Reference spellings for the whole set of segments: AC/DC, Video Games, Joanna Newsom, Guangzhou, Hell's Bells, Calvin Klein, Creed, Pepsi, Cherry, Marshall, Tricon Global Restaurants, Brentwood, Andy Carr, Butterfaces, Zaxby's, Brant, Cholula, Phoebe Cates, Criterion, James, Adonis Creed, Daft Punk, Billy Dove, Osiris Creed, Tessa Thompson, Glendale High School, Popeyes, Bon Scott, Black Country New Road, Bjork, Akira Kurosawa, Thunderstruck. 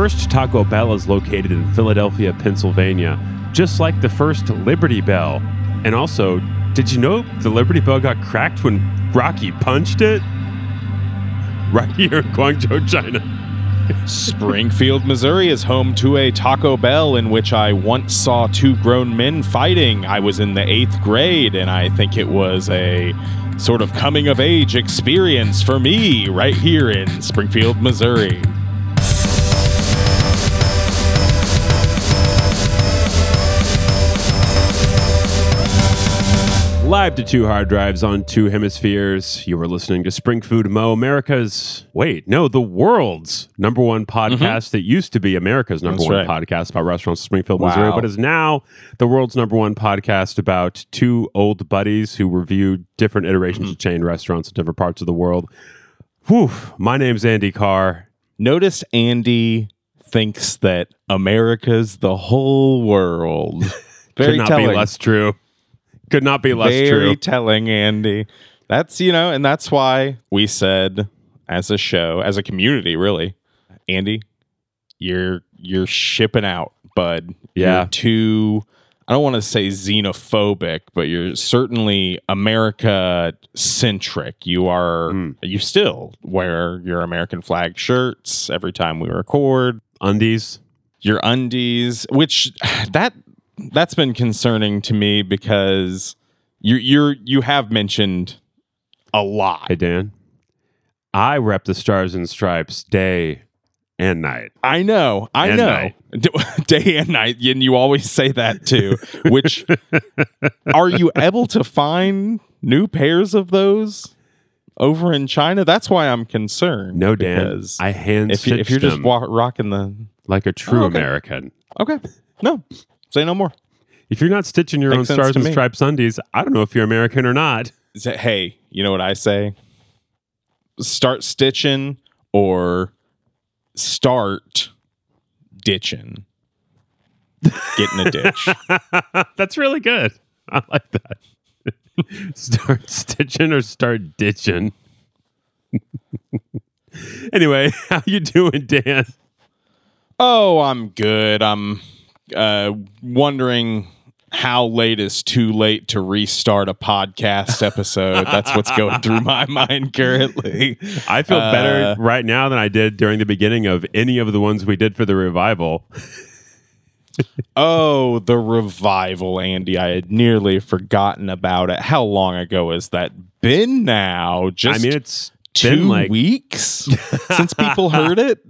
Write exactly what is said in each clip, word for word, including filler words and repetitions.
first Taco Bell is located in Philadelphia, Pennsylvania, just like the first Liberty Bell. And also, did you know the Liberty Bell got cracked when Rocky punched it? Right here in Guangzhou, China. Springfield, Missouri is home to a Taco Bell in which I once saw two grown men fighting. I was in the eighth grade, and I think it was a sort of coming-of-age experience for me right here in Springfield, Missouri. Live to two hard drives on two hemispheres. You are listening to Spring Food Mo, America's, wait, no, the world's number one podcast mm-hmm. that used to be America's number That's one right. podcast about restaurants in Springfield, wow. Missouri, but is now the world's number one podcast about two old buddies who review different iterations mm-hmm. of chain restaurants in different parts of the world. Whew. My name's Andy Carr. Notice Andy thinks that America's the whole world. Very Could not telling. be less true. Could not be less Very true. Very telling, Andy. That's, you know, and that's why we said as a show, as a community, really, Andy, you're you're shipping out, bud. Yeah. You're too, I don't want to say xenophobic, but you're certainly America-centric. You are, mm. you still wear your American flag shirts every time we record. Undies. Your undies, which that... That's been concerning to me because you you're you have mentioned a lot. Hey, Dan, I rep the Stars and Stripes day and night. I know. I and know. Night. Day and night. And you always say that, too. Which, are you able to find new pairs of those over in China? That's why I'm concerned. No, Dan. I hand if, you, if you're them just wa- rocking the... Like a true oh, okay. American. Okay. No. Say no more. If you're not stitching your Makes own Stars and me. Stripes undies, I don't know if you're American or not. Hey, you know what I say? Start stitching or start ditching. Get in a ditch. That's really good. I like that. Start stitching or start ditching. Anyway, how you doing, Dan? Oh, I'm good. I'm... Uh, wondering how late is too late to restart a podcast episode. That's what's going through my mind currently. I feel uh, better right now than I did during the beginning of any of the ones we did for the revival. Oh, the revival, Andy. I had nearly forgotten about it. How long ago has that been now? Just I mean, it's two been like... weeks since people heard it.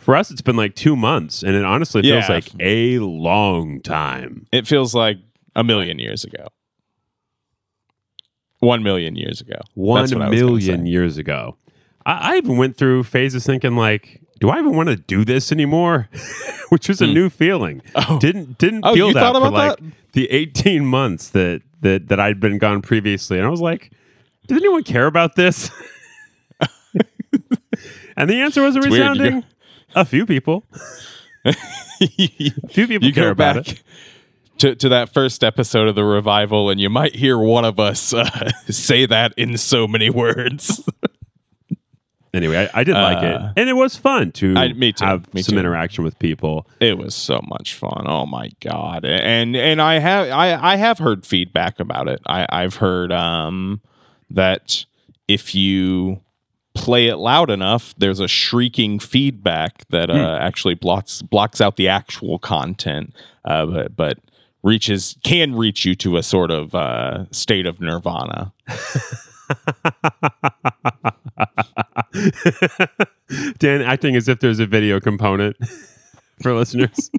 For us, it's been like two months, and it honestly feels yeah. like a long time. It feels like a million years ago. One million years ago. One million years ago. I, I even went through phases thinking like, do I even want to do this anymore? Which was a mm. new feeling. Oh. Didn't didn't oh, feel you that thought about for like that? The eighteen months that, that that I'd been gone previously, and I was like, does anyone care about this? And the answer was a it's resounding. Weird, a few people. a few people you care about it. To, to that first episode of the revival, and you might hear one of us uh, say that in so many words. Anyway, I, I did uh, like it. And it was fun to I, me too, have me some too. interaction with people. It was so much fun. Oh, my God. And and I have I, I have heard feedback about it. I, I've heard um, that if you... play it loud enough, there's a shrieking feedback that uh, hmm. actually blocks blocks out the actual content, uh, but, but reaches can reach you to a sort of uh, state of nirvana. Dan acting as if there's a video component for listeners,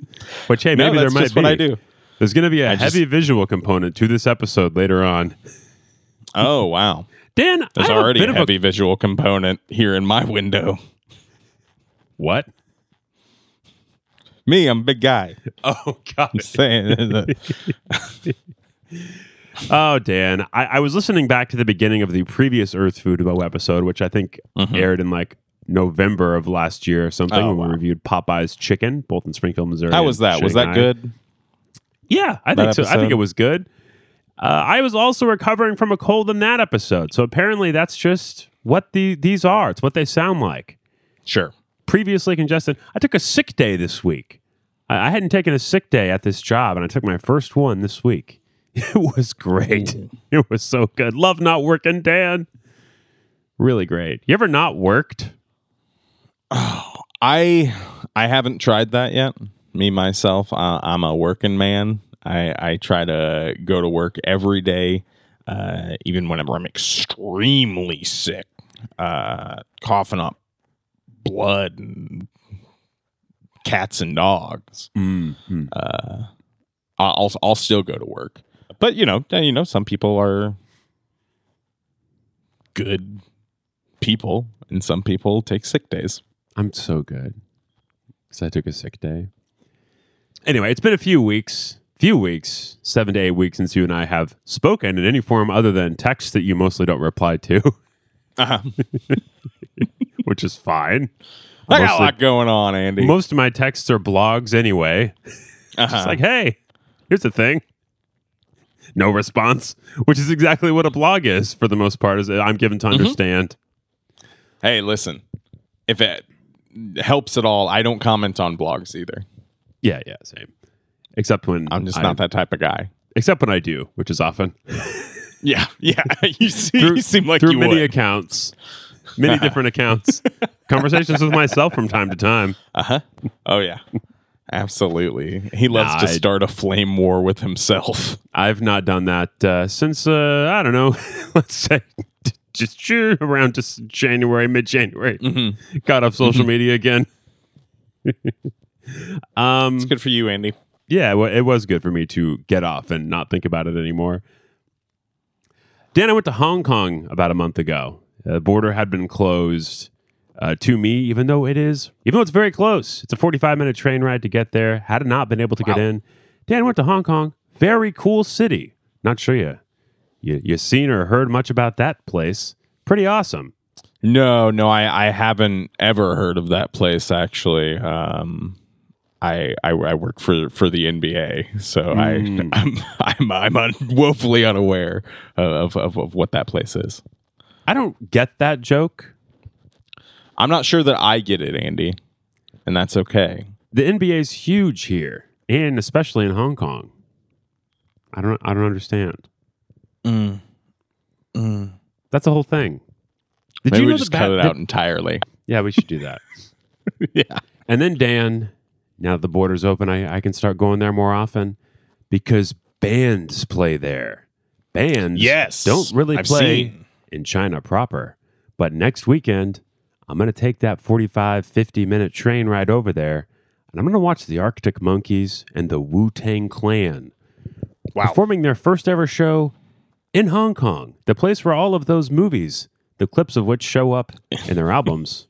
which hey, maybe no, there might just be. What I do. There's going to be a I heavy just... visual component to this episode later on. Oh wow. Dan, there's I already a, a heavy a... visual component here in my window. What? Me, I'm a big guy. Oh, God. I'm saying. Oh, Dan, I, I was listening back to the beginning of the previous Earth Food Mo episode, which I think mm-hmm. aired in like November of last year or something oh, when wow. we reviewed Popeye's Chicken, both in Springfield, Missouri. How was that? Shanghai. Was that good? Yeah, I that think episode? so. I think it was good. Uh, I was also recovering from a cold in that episode. So apparently that's just what the these are. It's what they sound like. Sure. previously congested. I took a sick day this week. I, I hadn't taken a sick day at this job, and I took my first one this week. It was great. Yeah. It was so good. Love not working, Dan. Really great. You ever not worked? Oh, I I haven't tried that yet. Me, myself, uh, I'm a working man. I, I try to go to work every day, uh, even whenever I'm extremely sick, uh, coughing up blood and cats and dogs. Mm-hmm. Uh, I'll I'll still go to work, but you know, you know, some people are good people, and some people take sick days. I'm so good because I took a sick day. Anyway, it's been a few weeks. Few weeks, seven to eight weeks since you and I have spoken in any form other than text that you mostly don't reply to, uh-huh. which is fine. I mostly, got a lot going on, Andy. Most of my texts are blogs anyway. Uh-huh. Just like, hey, here's the thing. No response, which is exactly what a blog is for the most part. Is I'm given to understand. Mm-hmm. Hey, listen, if it helps at all, I don't comment on blogs either. Yeah, yeah, same. Except when I'm just I, not that type of guy. Except when I do, which is often. yeah, yeah. You, see, through, you seem like through you many would. accounts, many different accounts, conversations with myself from time to time. Uh huh. Oh yeah, absolutely. He loves nah, to start I, a flame war with himself. I've not done that uh, since uh, I don't know. Let's say just around just January, mid-January. Mm-hmm. Got off social mm-hmm. media again. um, it's good for you, Andy. Yeah, well, it was good for me to get off and not think about it anymore. Dan, I went to Hong Kong about a month ago. The border had been closed uh, to me, even though it is, even though it's very close. It's a forty-five minute train ride to get there. Had not been able to wow. get in. Dan went to Hong Kong. Very cool city. Not sure you, you you seen or heard much about that place. Pretty awesome. No, no, I, I haven't ever heard of that place, actually. Um I, I I work for for the N B A, so mm. I I'm I'm, I'm un, woefully unaware of, of of what that place is. I don't get that joke. I'm not sure that I get it, Andy, and that's okay. The N B A is huge here, and especially in Hong Kong. I don't I don't understand. Mm. Mm. That's the whole thing. Did Maybe you know we just that cut that, it out that, entirely? Yeah, we should do that. yeah, and then Dan. Now that the border's open, I, I can start going there more often because bands play there. Bands yes, don't really I've play seen. in China proper. But next weekend, I'm going to take that forty-five, fifty minute train ride over there, and I'm going to watch the Arctic Monkeys and the Wu-Tang Clan wow. performing their first ever show in Hong Kong, the place where all of those movies, the clips of which show up in their albums,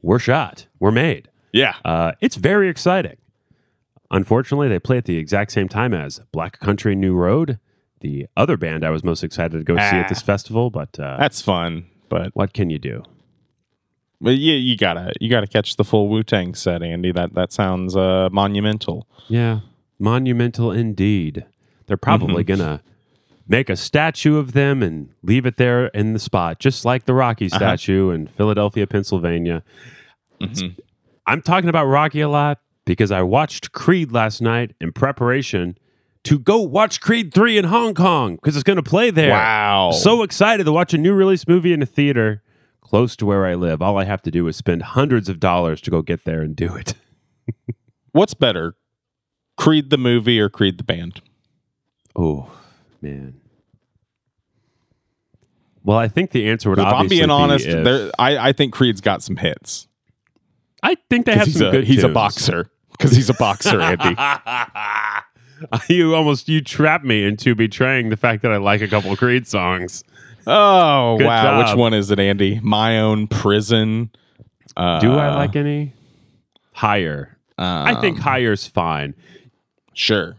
were shot, were made. Yeah. Uh, it's very exciting. Unfortunately, they play at the exact same time as Black Country New Road, the other band I was most excited to go ah, see at this festival, but uh, that's fun, but what can you do? Well, you you got to you got to catch the full Wu-Tang set, Andy. That that sounds uh, monumental. Yeah. Monumental indeed. They're probably mm-hmm. going to make a statue of them and leave it there in the spot, just like the Rocky statue uh-huh. in Philadelphia, Pennsylvania. Mm-hmm. I'm talking about Rocky a lot because I watched Creed last night in preparation to go watch Creed three in Hong Kong because it's going to play there. Wow. So excited to watch a new release movie in a theater close to where I live. All I have to do is spend hundreds of dollars to go get there and do it. What's better, Creed the movie or Creed the band? Oh, man. Well, I think the answer would if obviously be... If I'm being honest, if... there, I, I think Creed's got some hits. I think they have some a, good He's tunes. a boxer. Because he's a boxer, Andy. you almost, you trapped me into betraying the fact that I like a couple of Creed songs. Oh, good wow. Job. Which one is it, Andy? My Own Prison. Uh, Do I like any? Higher. Um, I think Higher's fine. Sure.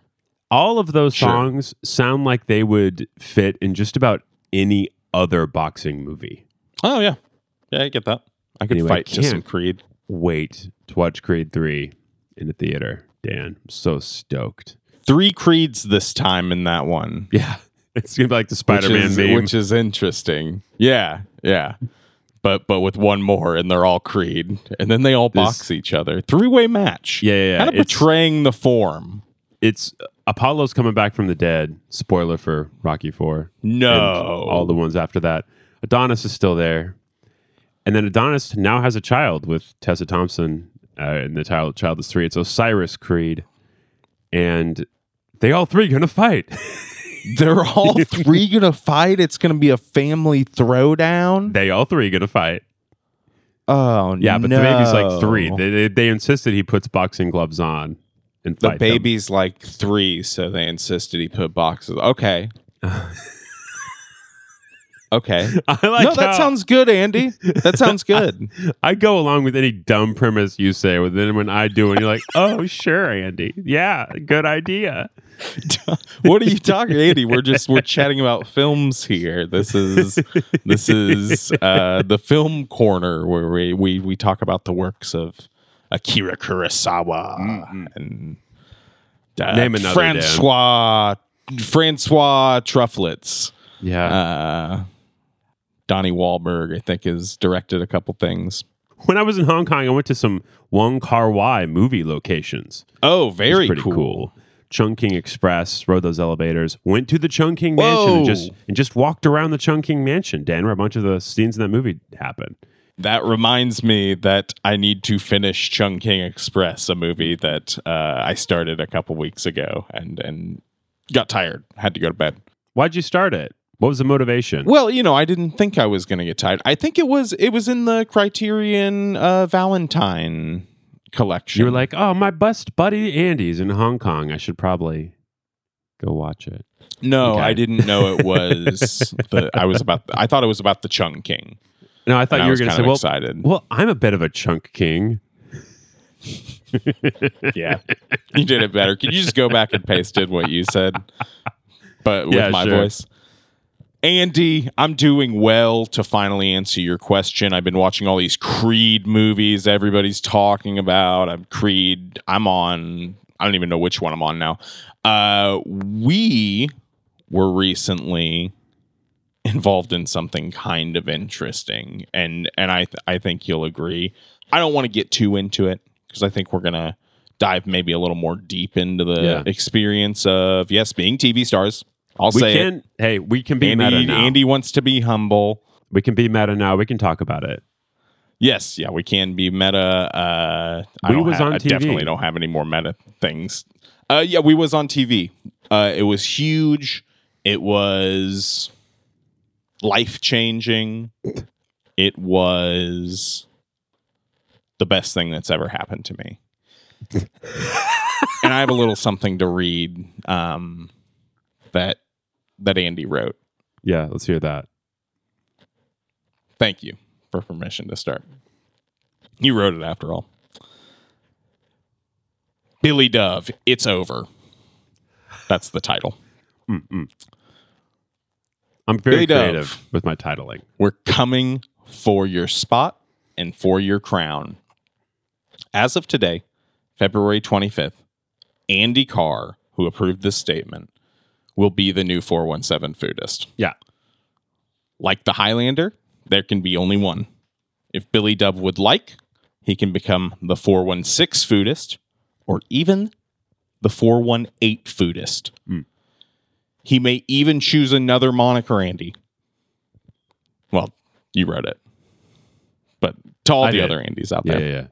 All of those sure. songs sound like they would fit in just about any other boxing movie. Oh, yeah. Yeah, I get that. I could anyway, fight just some Creed. Wait to watch Creed three in the theater, Dan. I'm so stoked. Three Creeds this time in that one. Yeah. It's going to be like the Spider-Man meme. Which is interesting. Yeah. Yeah. but but with one more, and they're all Creed, and then they all this, box each other. Three-way match. Yeah, yeah, yeah. Kind of betraying the form. It's Apollo's coming back from the dead. Spoiler for Rocky four. No, and all the ones after that. Adonis is still there, and then Adonis now has a child with Tessa Thompson, uh, and the child child is three. It's Osiris Creed, and they all three gonna fight. They're all three gonna fight. It's gonna be a family throwdown. They all three gonna fight. Oh yeah, no. But the baby's like three. They, they they insisted he puts boxing gloves on and fight. The baby's them. like three, so they insisted he put boxes. Okay. Okay. I like no, that how, sounds good, Andy. That sounds good. I, I go along with any dumb premise you say, but then when I do, and you're like, oh, sure, Andy. Yeah, good idea. What are you talking, Andy? We're just we're chatting about films here. This is this is uh, the film corner where we, we, we talk about the works of Akira Kurosawa mm-hmm. and uh, Name another François Dan. François Trufflets. Yeah. Uh, Donnie Wahlberg, I think, has directed a couple things. When I was in Hong Kong, I went to some Wong Kar-wai movie locations. Oh, very pretty cool. cool. Chungking Express, rode those elevators, went to the Chungking Whoa. Mansion, and just and just walked around the Chungking Mansion, Dan, where a bunch of the scenes in that movie happened. That reminds me that I need to finish Chungking Express, a movie that uh, I started a couple weeks ago and and got tired, had to go to bed. Why'd you start it? What was the motivation? Well, you know, I didn't think I was going to get tired. I think it was it was in the Criterion uh, Valentine collection. You were like, oh, my best buddy Andy's in Hong Kong. I should probably go watch it. No, okay. I didn't know it was. the, I was about. I thought it was about the Chunk King. No, I thought and you I were going to say, well, excited. well, I'm a bit of a Chunk King. Yeah, you did it better. Could you just go back and pasted what you said, but with yeah, my sure. voice? Andy, I'm doing well to finally answer your question. I've been watching all these Creed movies everybody's talking about. I'm Creed. I'm on... I don't even know which one I'm on now. Uh, we were recently involved in something kind of interesting. And and I, th- I think you'll agree. I don't want to get too into it because I think we're going to dive maybe a little more deep into the yeah. experience of, yes, being T V stars. I'll we say can, it. Hey, we can be Andy, meta now. Andy wants to be humble. We can be meta now. We can talk about it. Yes. Yeah, we can be meta. Uh, we I, was ha- on I T V. Definitely don't have any more meta things. Uh, yeah, we was on T V. Uh, it was huge. It was life-changing. It was the best thing that's ever happened to me. And I have a little something to read. Um, that that Andy wrote. Yeah, let's hear that. Thank you for permission to start. You wrote it after all. Billy Dove, It's Over. That's the title. Mm-mm. I'm very Billy creative Dove, with my titling. We're coming for your spot and for your crown. As of today, February twenty-fifth, Andy Carr, who approved this statement, will be the new four one seven foodist. Yeah. Like the Highlander, there can be only one. If Billy Dove would like, he can become the four one six foodist or even the four one eight foodist. Mm. He may even choose another moniker, Andy. Well, you wrote it. But to all I the did. other Andys out yeah, there. Yeah,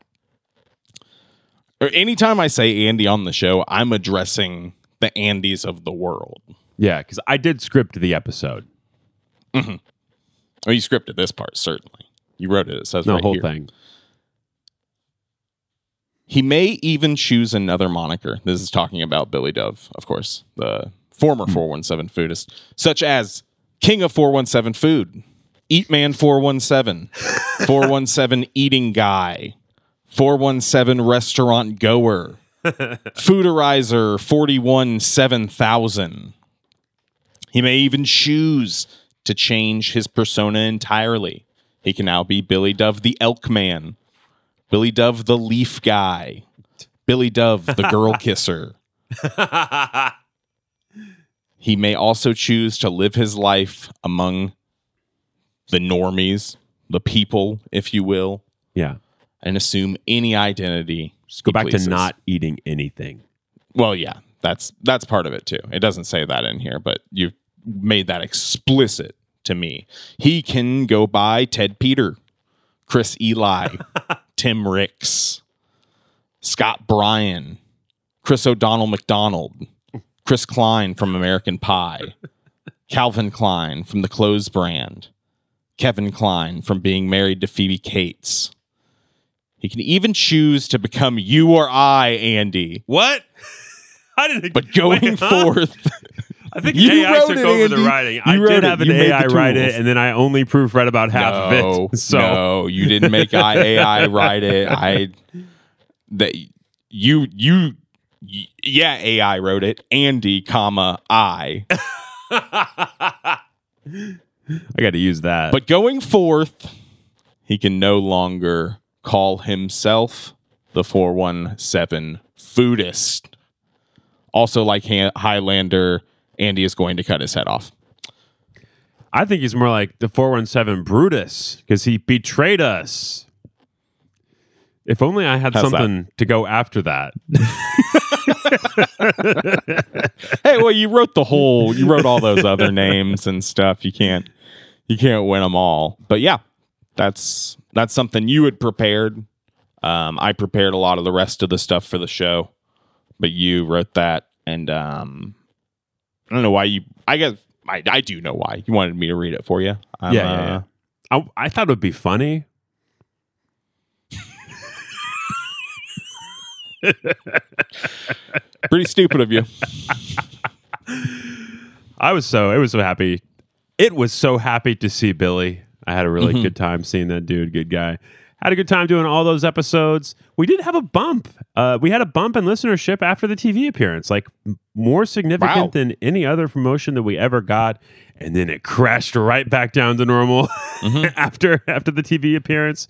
yeah. Or anytime I say Andy on the show, I'm addressing the Andys of the world. Yeah, because I did script the episode. Mm-hmm. Oh, you scripted this part, certainly. You wrote it. It says no, right whole here. thing. He may even choose another moniker. This is talking about Billy Dove, of course, the former four one seven foodist, such as King of four one seven Food, Eat Man four one seven, four one seven Eating Guy, four one seven Restaurant Goer, Fooderizer forty-one seven thousand. He may even choose to change his persona entirely. He can now be Billy Dove the Elk Man, Billy Dove the Leaf Guy, Billy Dove the Girl Kisser. He may also choose to live his life among the normies, the people, if you will. Yeah. And assume any identity. Just go back to not eating anything. Well, yeah, that's that's part of it too. It doesn't say that in here, but you made that explicit to me. He can go by Ted Peter, Chris Eli, Tim Ricks, Scott Bryan, Chris O'Donnell McDonald, Chris Klein from American Pie, Calvin Klein from the Clothes Brand, Kevin Klein from being married to Phoebe Cates. He can even choose to become you or I, Andy. What? I didn't. But going wait, huh? forth, I think A I took it, over Andy. The writing. You I did it. have an you A I write it, and then I only proofread right about half no, of it. So no, you didn't make A I write it. I that you you yeah A I wrote it. Andy, comma I. I got to use that. But going forth, he can no longer call himself the four one seven foodist. Also, like Highlander, Andy is going to cut his head off. I think he's more like the four one seven Brutus, because he betrayed us. If only I had How's something that? to go after that. Hey, well, you wrote the whole, you wrote all those other names and stuff. You can't, you can't win them all. But yeah, that's that's something you had prepared. Um, I prepared a lot of the rest of the stuff for the show. But you wrote that, and um, I don't know why you... I guess I, I do know why. You wanted me to read it for you. I'm, yeah, yeah, yeah. Uh, I, I thought it would be funny. Pretty stupid of you. I was so... It was so happy. It was so happy to see Billy. I had a really mm-hmm. good time seeing that dude. Good guy. Had a good time doing all those episodes. We did have a bump. Uh, we had a bump in listenership after the T V appearance, like more significant wow. than any other promotion that we ever got. And then it crashed right back down to normal mm-hmm. after after the T V appearance.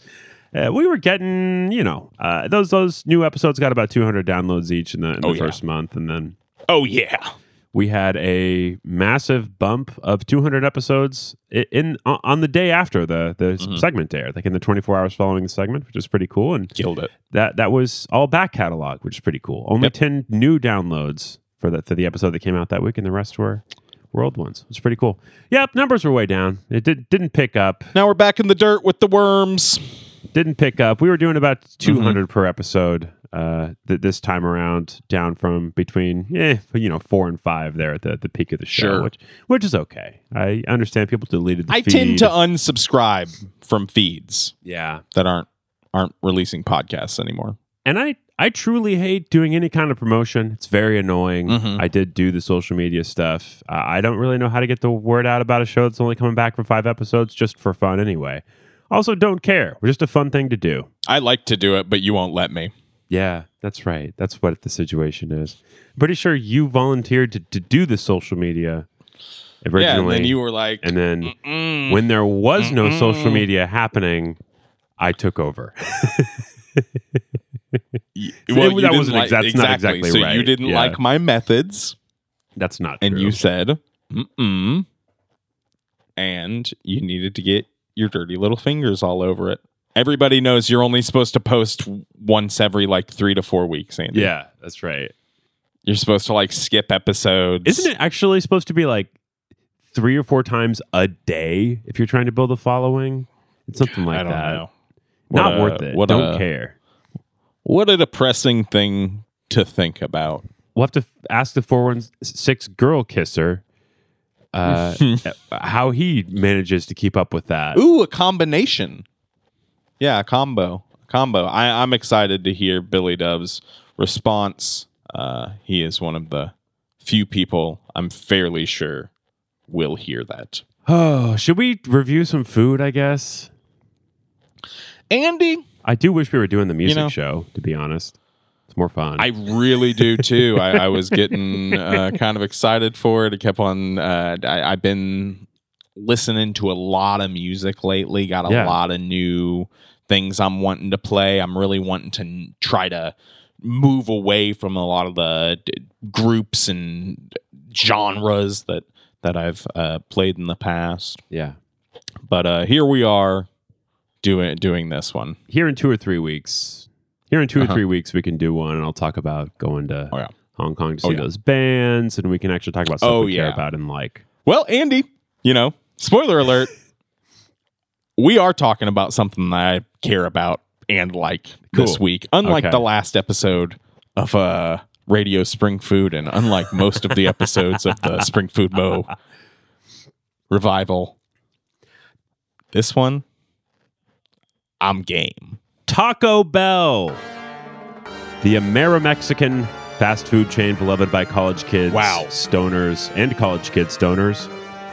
Uh, we were getting, you know, uh, those those new episodes got about two hundred downloads each in the, in oh, the yeah. first month. And then, oh, yeah. We had a massive bump of two hundred episodes in, in on the day after the the mm-hmm. segment aired, like in the twenty-four hours following the segment, which is pretty cool. And killed it. That that was all back catalog, which is pretty cool. Only yep. ten new downloads for the for the episode that came out that week, and the rest were world ones. It's pretty cool. Yep, numbers were way down. It did didn't pick up. Now we're back in the dirt with the worms. Didn't pick up. We were doing about two hundred mm-hmm. per episode. Uh, th- this time around, down from between, eh, you know, four and five there at the, the peak of the show, sure. which which is okay. I understand people deleted the I feed. tend to unsubscribe from feeds, yeah, that aren't aren't releasing podcasts anymore. And I, I truly hate doing any kind of promotion. It's very annoying. Mm-hmm. I did do the social media stuff. Uh, I don't really know how to get the word out about a show that's only coming back for five episodes just for fun anyway. Also, don't care. We're just a fun thing to do. I like to do it, but you won't let me. Yeah, that's right. That's what the situation is. I'm pretty sure you volunteered to, to do the social media originally. Yeah, and then you were like... And then mm-mm, when there was mm-mm. no social media happening, I took over. you, well, you that wasn't like, that's exactly, not exactly so right. So you didn't yeah. like my methods. That's not and true. And you said, mm-mm, and you needed to get your dirty little fingers all over it. Everybody knows you're only supposed to post once every like three to four weeks, Andy. Yeah, that's right. You're supposed to like skip episodes. Isn't it actually supposed to be like three or four times a day if you're trying to build a following? It's something like I don't that. Know. Not a, worth it. What don't a, care. What a depressing thing to think about. We'll have to ask the four one six girl kisser uh, how he manages to keep up with that. Ooh, a combination. Yeah, a combo. A combo. I, I'm excited to hear Billy Dove's response. Uh, he is one of the few people I'm fairly sure will hear that. Oh, should we review some food, I guess? Andy? I do wish we were doing the music you know, show, to be honest. It's more fun. I really do, too. I, I was getting uh, kind of excited for it. I kept on... Uh, I, I've been... listening to a lot of music lately, got a yeah. lot of new things I'm wanting to play. I'm really wanting to n- try to move away from a lot of the d- groups and genres that that I've uh, played in the past. Yeah, but uh, here we are doing doing this one. Here in two or three weeks. Here in two uh-huh. or three weeks, we can do one, and I'll talk about going to oh, yeah. Hong Kong to see oh, yeah. those bands, and we can actually talk about stuff oh, we yeah. care about and like. Well, Andy, you know, spoiler alert, we are talking about something that I care about and like cool. this week, unlike okay. the last episode of uh, Radio Spring Food, and unlike most of the episodes of the Spring Food Mo revival. This one, I'm game. Taco Bell, the Amerimexican fast food chain beloved by college kids, wow. stoners, and college kids stoners,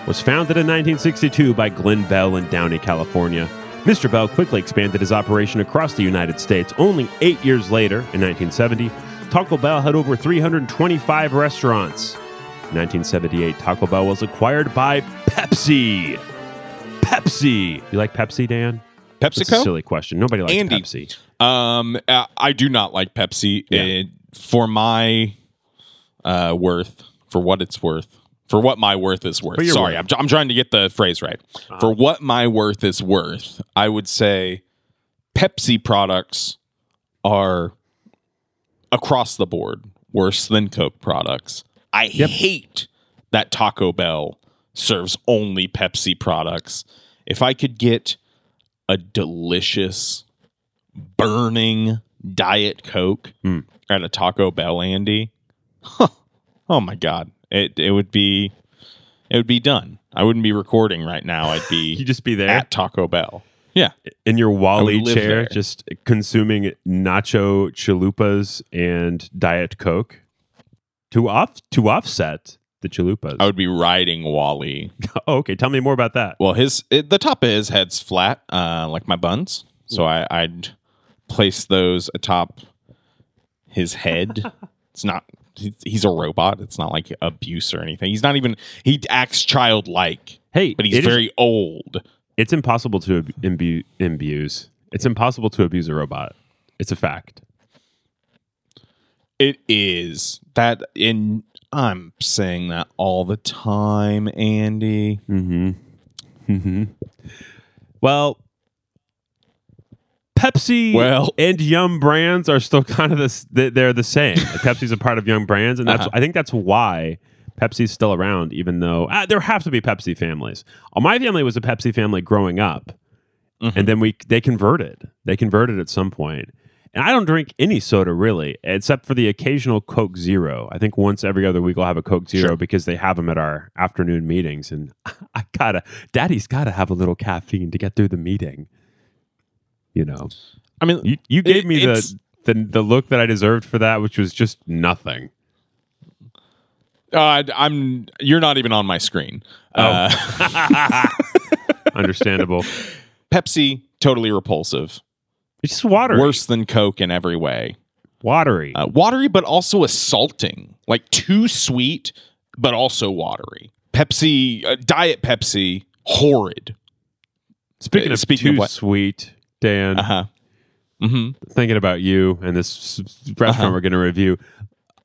was founded in nineteen sixty-two by Glenn Bell in Downey, California. Mister Bell quickly expanded his operation across the United States. Only eight years later, in nineteen seventy, Taco Bell had over three hundred twenty-five restaurants. In nineteen seventy-eight, Taco Bell was acquired by Pepsi. Pepsi. You like Pepsi, Dan? PepsiCo? That's a silly question. Nobody likes Andy. Pepsi. Um, I do not like Pepsi. Yeah. It, for my uh, worth, for what it's worth, for what my worth is worth. Sorry, worth. I'm, I'm trying to get the phrase right. Uh-huh. For what my worth is worth, I would say Pepsi products are across the board worse than Coke products. I yep. hate that Taco Bell serves only Pepsi products. If I could get a delicious, burning Diet Coke mm. at a Taco Bell, Andy. Huh. Oh my God! It it would be, it would be done. I wouldn't be recording right now. I'd be you just be there at Taco Bell. Yeah, in your Wally chair, there. Just consuming nacho chalupas and Diet Coke to off to offset the chalupas. I would be riding Wally. Oh, okay, tell me more about that. Well, his it, the top of his head's flat, uh, like my buns. So I, I'd place those atop his head. It's not. He's a robot. It's not like abuse or anything. He's not even. He acts childlike. Hey, but he's very is, old. It's impossible to imbu- imbue. It's impossible to abuse a robot. It's a fact. It is that in. I'm saying that all the time, Andy. Mm-hmm. Mm-hmm. Well, Pepsi well, and Yum Brands are still kind of this. They're the same. Pepsi's a part of Yum Brands, and that's. Uh-huh. I think that's why Pepsi's still around, even though uh, there have to be Pepsi families. Uh, my family was a Pepsi family growing up, mm-hmm. and then we they converted. They converted at some point. And I don't drink any soda, really, except for the occasional Coke Zero. I think once every other week I'll have a Coke Zero sure. because they have them at our afternoon meetings. And I gotta, Daddy's gotta have a little caffeine to get through the meeting. You know, I mean, you, you gave it, me the, the the look that I deserved for that, which was just nothing. Uh, I'm you're not even on my screen. Oh. Uh, understandable. Pepsi, totally repulsive. It's just watery. Worse than Coke in every way. Watery. Uh, watery, but also assaulting. Like, too sweet, but also watery. Pepsi, uh, Diet Pepsi, horrid. Speaking uh, of speaking too of what? sweet, Dan, uh-huh. mm-hmm. thinking about you and this restaurant uh-huh. we're going to review,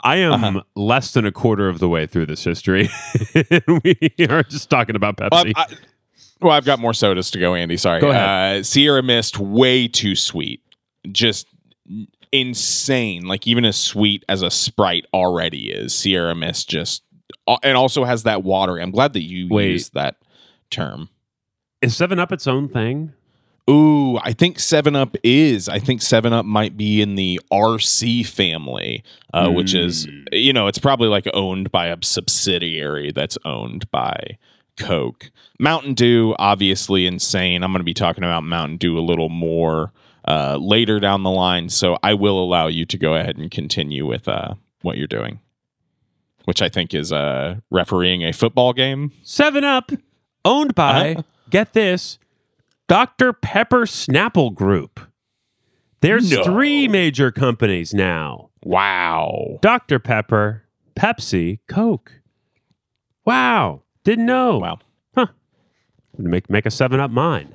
I am uh-huh. less than a quarter of the way through this history. We are just talking about Pepsi. Well, I- Well, I've got more sodas to go, Andy. Sorry. Go ahead. Uh, Sierra Mist, way too sweet. Just insane. Like, even as sweet as a Sprite already is, Sierra Mist just... Uh, and also has that watery. I'm glad that you Wait. used that term. Is seven up its own thing? Ooh, I think seven up is. I think seven up might be in the R C family, uh, mm. which is, you know, it's probably like owned by a subsidiary that's owned by... Coke. Mountain Dew, obviously insane. I'm going to be talking about Mountain Dew a little more uh, later down the line, so I will allow you to go ahead and continue with uh, what you're doing, which I think is uh, refereeing a football game. seven up, owned by, uh-huh. get this, Doctor Pepper Snapple Group. There's no. three major companies now. Wow. Doctor Pepper, Pepsi, Coke. Wow. Didn't know. Wow. Huh. Make make a seven up mine.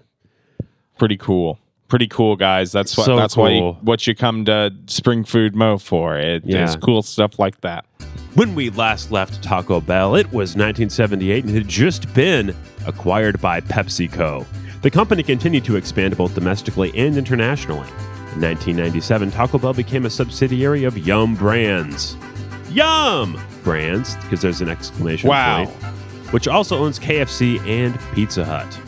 Pretty cool. Pretty cool, guys. That's what so that's cool. why you, what you come to Spring Food Mo for. It yeah. is cool stuff like that. When we last left Taco Bell, it was nineteen seventy-eight and it had just been acquired by PepsiCo. The company continued to expand both domestically and internationally. In nineteen ninety-seven, Taco Bell became a subsidiary of Yum Brands. Yum Brands, because there's an exclamation wow. point, which also owns K F C and Pizza Hut.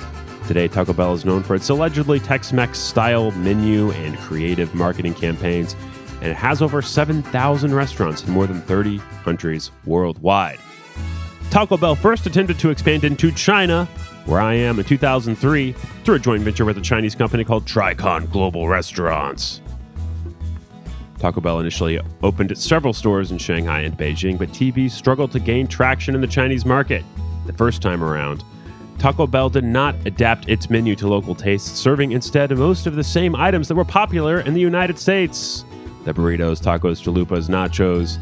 Today, Taco Bell is known for its allegedly Tex-Mex style menu and creative marketing campaigns, and it has over seven thousand restaurants in more than thirty countries worldwide. Taco Bell first attempted to expand into China, where I am, in two thousand three, through a joint venture with a Chinese company called Tricon Global Restaurants. Taco Bell initially opened several stores in Shanghai and Beijing, but T B struggled to gain traction in the Chinese market. The first time around, Taco Bell did not adapt its menu to local tastes, serving instead most of the same items that were popular in the United States. The burritos, tacos, chalupas, nachos.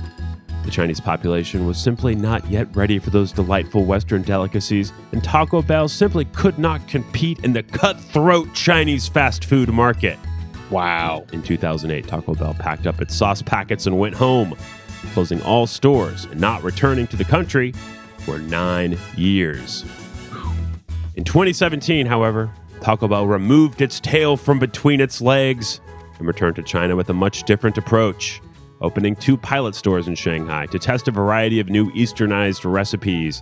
The Chinese population was simply not yet ready for those delightful Western delicacies, and Taco Bell simply could not compete in the cutthroat Chinese fast food market. Wow. In two thousand eight, Taco Bell packed up its sauce packets and went home, closing all stores and not returning to the country for nine years. In twenty seventeen, however, Taco Bell removed its tail from between its legs and returned to China with a much different approach, opening two pilot stores in Shanghai to test a variety of new Easternized recipes.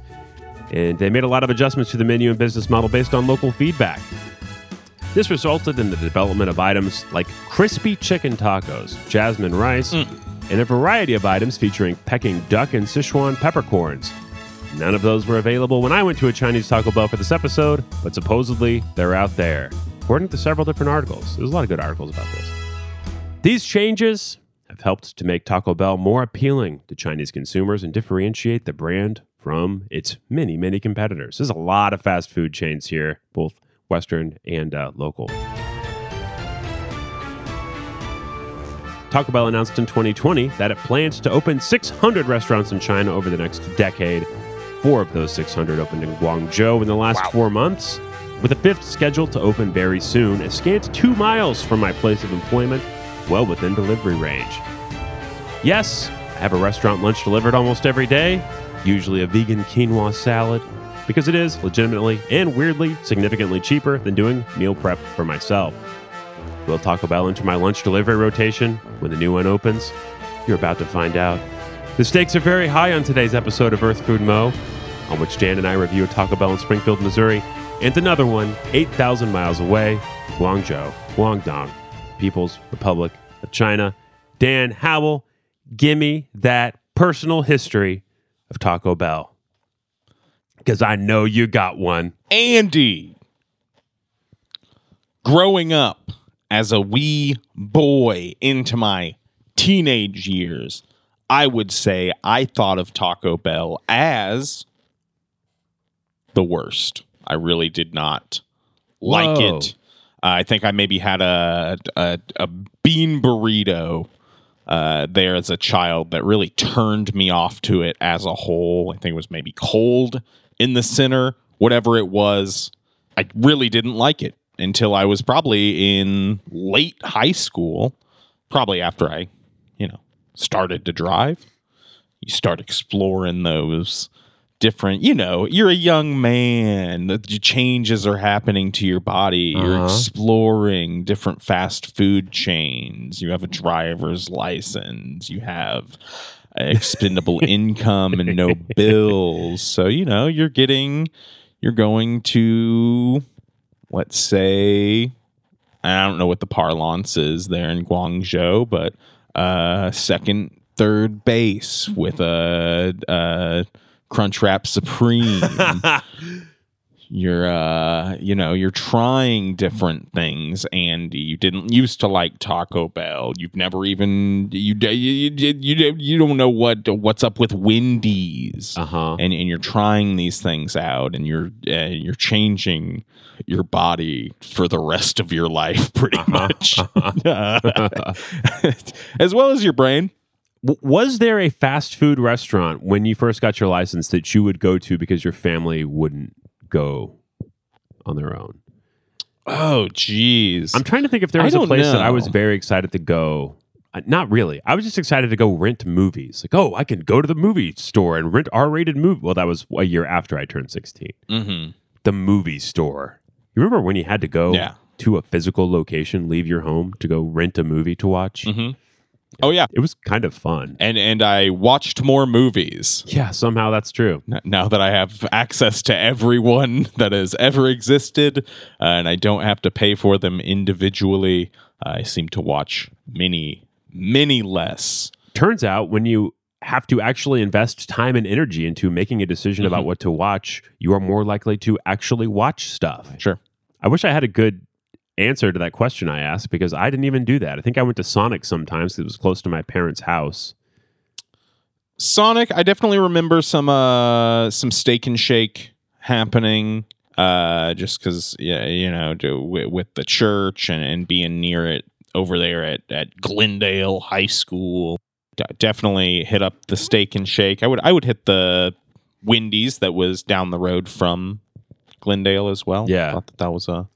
And they made a lot of adjustments to the menu and business model based on local feedback. This resulted in the development of items like crispy chicken tacos, jasmine rice, mm. and a variety of items featuring Peking duck and Sichuan peppercorns. None of those were available when I went to a Chinese Taco Bell for this episode, but supposedly they're out there, according to several different articles. There's a lot of good articles about this. These changes have helped to make Taco Bell more appealing to Chinese consumers and differentiate the brand from its many, many competitors. There's a lot of fast food chains here, both Western and uh, local. Taco Bell announced in twenty twenty that it plans to open six hundred restaurants in China over the next decade. Four of those six hundred opened in Guangzhou in the last wow. four months, with a fifth scheduled to open very soon, a scant two miles from my place of employment, well within delivery range. Yes, I have a restaurant lunch delivered almost every day, usually a vegan quinoa salad, because it is legitimately and weirdly significantly cheaper than doing meal prep for myself. Will Taco Bell enter my lunch delivery rotation when the new one opens? You're about to find out. The stakes are very high on today's episode of Earth Food Mo, on which Dan and I review a Taco Bell in Springfield, Missouri, and another one eight thousand miles away, Guangzhou, Guangdong, People's Republic of China. Dan Howell, give me that personal history of Taco Bell, because I know you got one. Andy, growing up as a wee boy into my teenage years, I would say I thought of Taco Bell as the worst. I really did not like Whoa. it. Uh, I think I maybe had a, a, a bean burrito Uh, there as a child that really turned me off to it as a whole. I think it was maybe cold in the center, whatever it was. I really didn't like it until I was probably in late high school, probably after I, you know, started to drive. You start exploring those different, you know, you're a young man, the changes are happening to your body, uh-huh. you're exploring different fast food chains, you have a driver's license, you have expendable income and no bills, so you know you're getting you're going to, let's say, I don't know what the parlance is there in Guangzhou, but uh second, third base with a uh Crunchwrap Supreme. You're uh you know you're trying different things, Andy. You didn't used to like Taco Bell. You've never even you you you, you don't know what what's up with Wendy's. Uh-huh. And and you're trying these things out, and you're uh, you're changing your body for the rest of your life, pretty uh-huh. much, uh-huh. as well as your brain. Was there a fast food restaurant when you first got your license that you would go to because your family wouldn't go on their own? Oh, geez. I'm trying to think if there was a place know. that I was very excited to go. Not really. I was just excited to go rent movies. Like, oh, I can go to the movie store and rent R-rated movies. Well, that was a year after I turned sixteen. Mm-hmm. The movie store. You You remember when you had to go yeah. to a physical location, leave your home to go rent a movie to watch? Mm-hmm. Oh, yeah. It was kind of fun. And and I watched more movies. Yeah, somehow that's true. Now that I have access to everyone that has ever existed, uh, and I don't have to pay for them individually, uh, I seem to watch many, many less. Turns out when you have to actually invest time and energy into making a decision mm-hmm. about what to watch, you are more likely to actually watch stuff. Sure. I wish I had a good answer to that question I asked, because I didn't even do that. I think I went to Sonic sometimes because it was close to my parents' house. Sonic, I definitely remember some uh, some Steak and Shake happening, uh, just because yeah, you know, to, w- with the church and, and being near it over there at, at Glendale High School. D- definitely hit up the Steak and Shake. I would I would hit the Wendy's that was down the road from Glendale as well. Yeah, I thought that, that was a.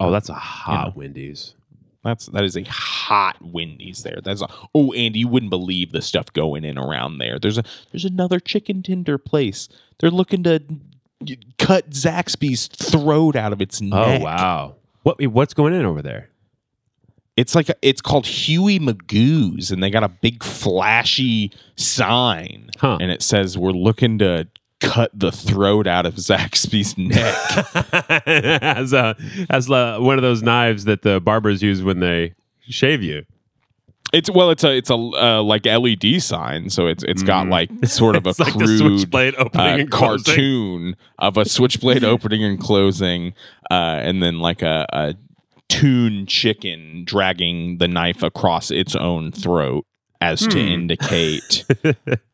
Oh, that's a hot you know, Wendy's. That's that is a hot Wendy's there. That's a, oh, Andy, you wouldn't believe the stuff going in around there. There's a there's another chicken tender place. They're looking to cut Zaxby's throat out of its neck. Oh wow! What what's going in over there? It's like a, it's called Huey Magoo's, and they got a big flashy sign, huh. and it says we're looking to cut the throat out of Zaxby's neck. as a, as a, one of those knives that the barbers use when they shave you. It's well, it's a it's a uh, like L E D sign, so it's it's mm. got like sort of a like crude uh, cartoon of a switchblade opening and closing, uh, and then like a, a toon chicken dragging the knife across its own throat. As hmm. to indicate,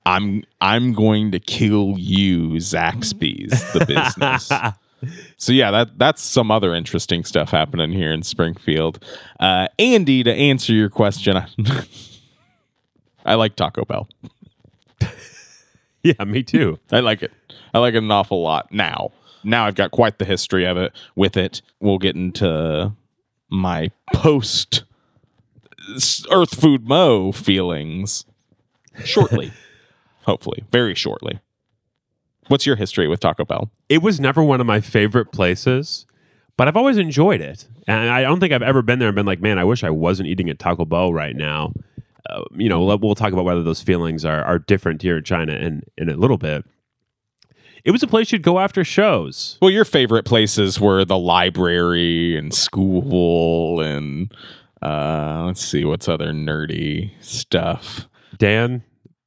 I'm I'm going to kill you, Zaxby's, the business. So yeah, that that's some other interesting stuff happening here in Springfield. Uh, Andy, to answer your question, I, I like Taco Bell. Yeah, me too. I like it. I like it an awful lot. Now, now I've got quite the history of it with it. We'll get into my post Earth Food Mo feelings shortly. Hopefully, very shortly. What's your history with Taco Bell? It was never one of my favorite places, but I've always enjoyed it. And I don't think I've ever been there and been like, man, I wish I wasn't eating at Taco Bell right now. Uh, you know, we'll talk about whether those feelings are, are different here in China in, in a little bit. It was a place you'd go after shows. Well, your favorite places were the library and school and... Uh, let's see what's other nerdy stuff. Dan,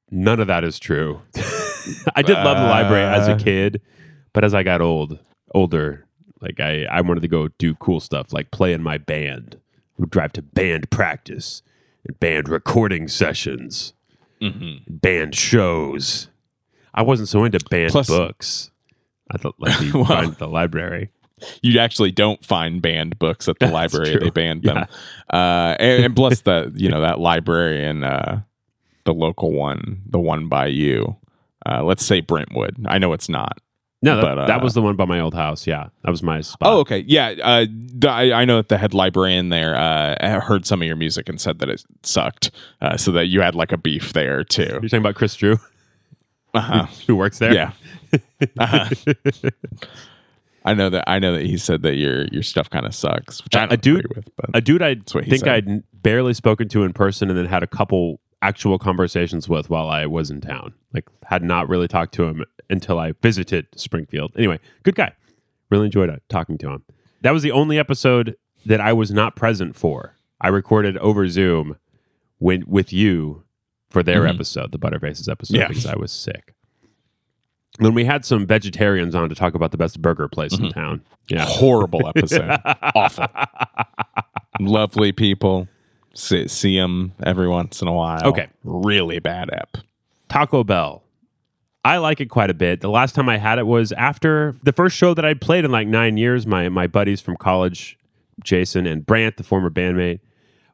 none of that is true. I did uh, love the library as a kid, but as I got old, older, like I, I wanted to go do cool stuff, like play in my band. We'd drive to band practice, and band recording sessions, mm-hmm. band shows. I wasn't so into band Plus, books. I thought like you well, find the library. You actually don't find banned books at the That's library. True. They banned yeah. them. Uh, and, and plus the, you know, that librarian, uh, the local one, the one by you, uh, let's say Brentwood. I know it's not. No, that, but, uh, that was the one by my old house. Yeah. That was my spot. Oh, okay. Yeah. Uh, I, I know that the head librarian there uh, heard some of your music and said that it sucked. Uh, so that you had like a beef there too. You're talking about Chris Drew? Uh-huh. Who works there? Yeah. Uh-huh. I know that I know that he said that your your stuff kind of sucks, which I don't a dude, agree with. But a dude I think I'd barely spoken to in person and then had a couple actual conversations with while I was in town. Like, had not really talked to him until I visited Springfield. Anyway, good guy. Really enjoyed uh, talking to him. That was the only episode that I was not present for. I recorded over Zoom when, with you for their mm-hmm. episode, the Butterfaces episode, yeah. because I was sick. When we had some vegetarians on to talk about the best burger place mm-hmm. in town. Yeah. Horrible episode. Awful. Lovely people. See, see them every once in a while. Okay. Really bad app. Taco Bell. I like it quite a bit. The last time I had it was after the first show that I played in like nine years. My my buddies from college, Jason and Brant, the former bandmate,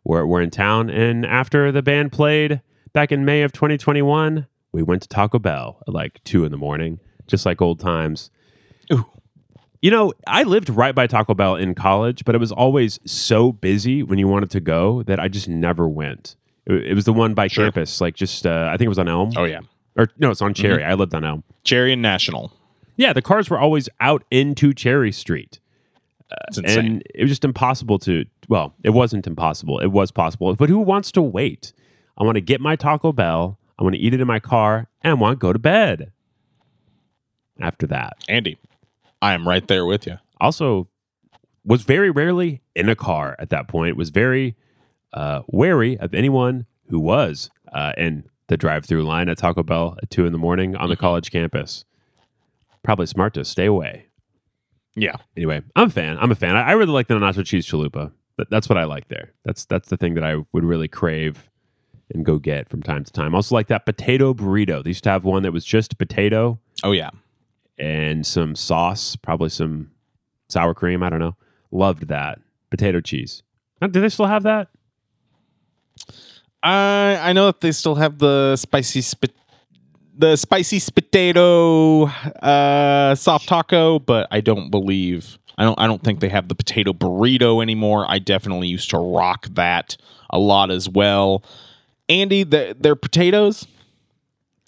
were, were in town. And after the band played back in May of twenty twenty-one... we went to Taco Bell at like two in the morning, just like old times. Ooh. You know, I lived right by Taco Bell in college, but it was always so busy when you wanted to go that I just never went. It, it was the one by sure. campus, like just, uh, I think it was on Elm. Oh, yeah. Or no, it's on Cherry. Mm-hmm. I lived on Elm. Cherry and National. Yeah, the cars were always out into Cherry Street. And it was just impossible to, well, it wasn't impossible. It was possible. But who wants to wait? I want to get my Taco Bell. I want to eat it in my car. And I want to go to bed after that. Andy, I am right there with you. Also, was very rarely in a car at that point. Was very uh, wary of anyone who was uh, in the drive-through line at Taco Bell at two in the morning on the college campus. Probably smart to stay away. Yeah. Anyway, I'm a fan. I'm a fan. I, I really like the nacho cheese chalupa. But that's what I like there. That's that's the thing that I would really crave and go get from time to time. Also like that potato burrito. They used to have one that was just potato. Oh, yeah. And some sauce, probably some sour cream. I don't know. Loved that. Potato cheese. Do they still have that? I I know that they still have the spicy spit. The spicy potato uh, soft taco, but I don't believe I don't I don't think they have the potato burrito anymore. I definitely used to rock that a lot as well. Andy, the, their potatoes,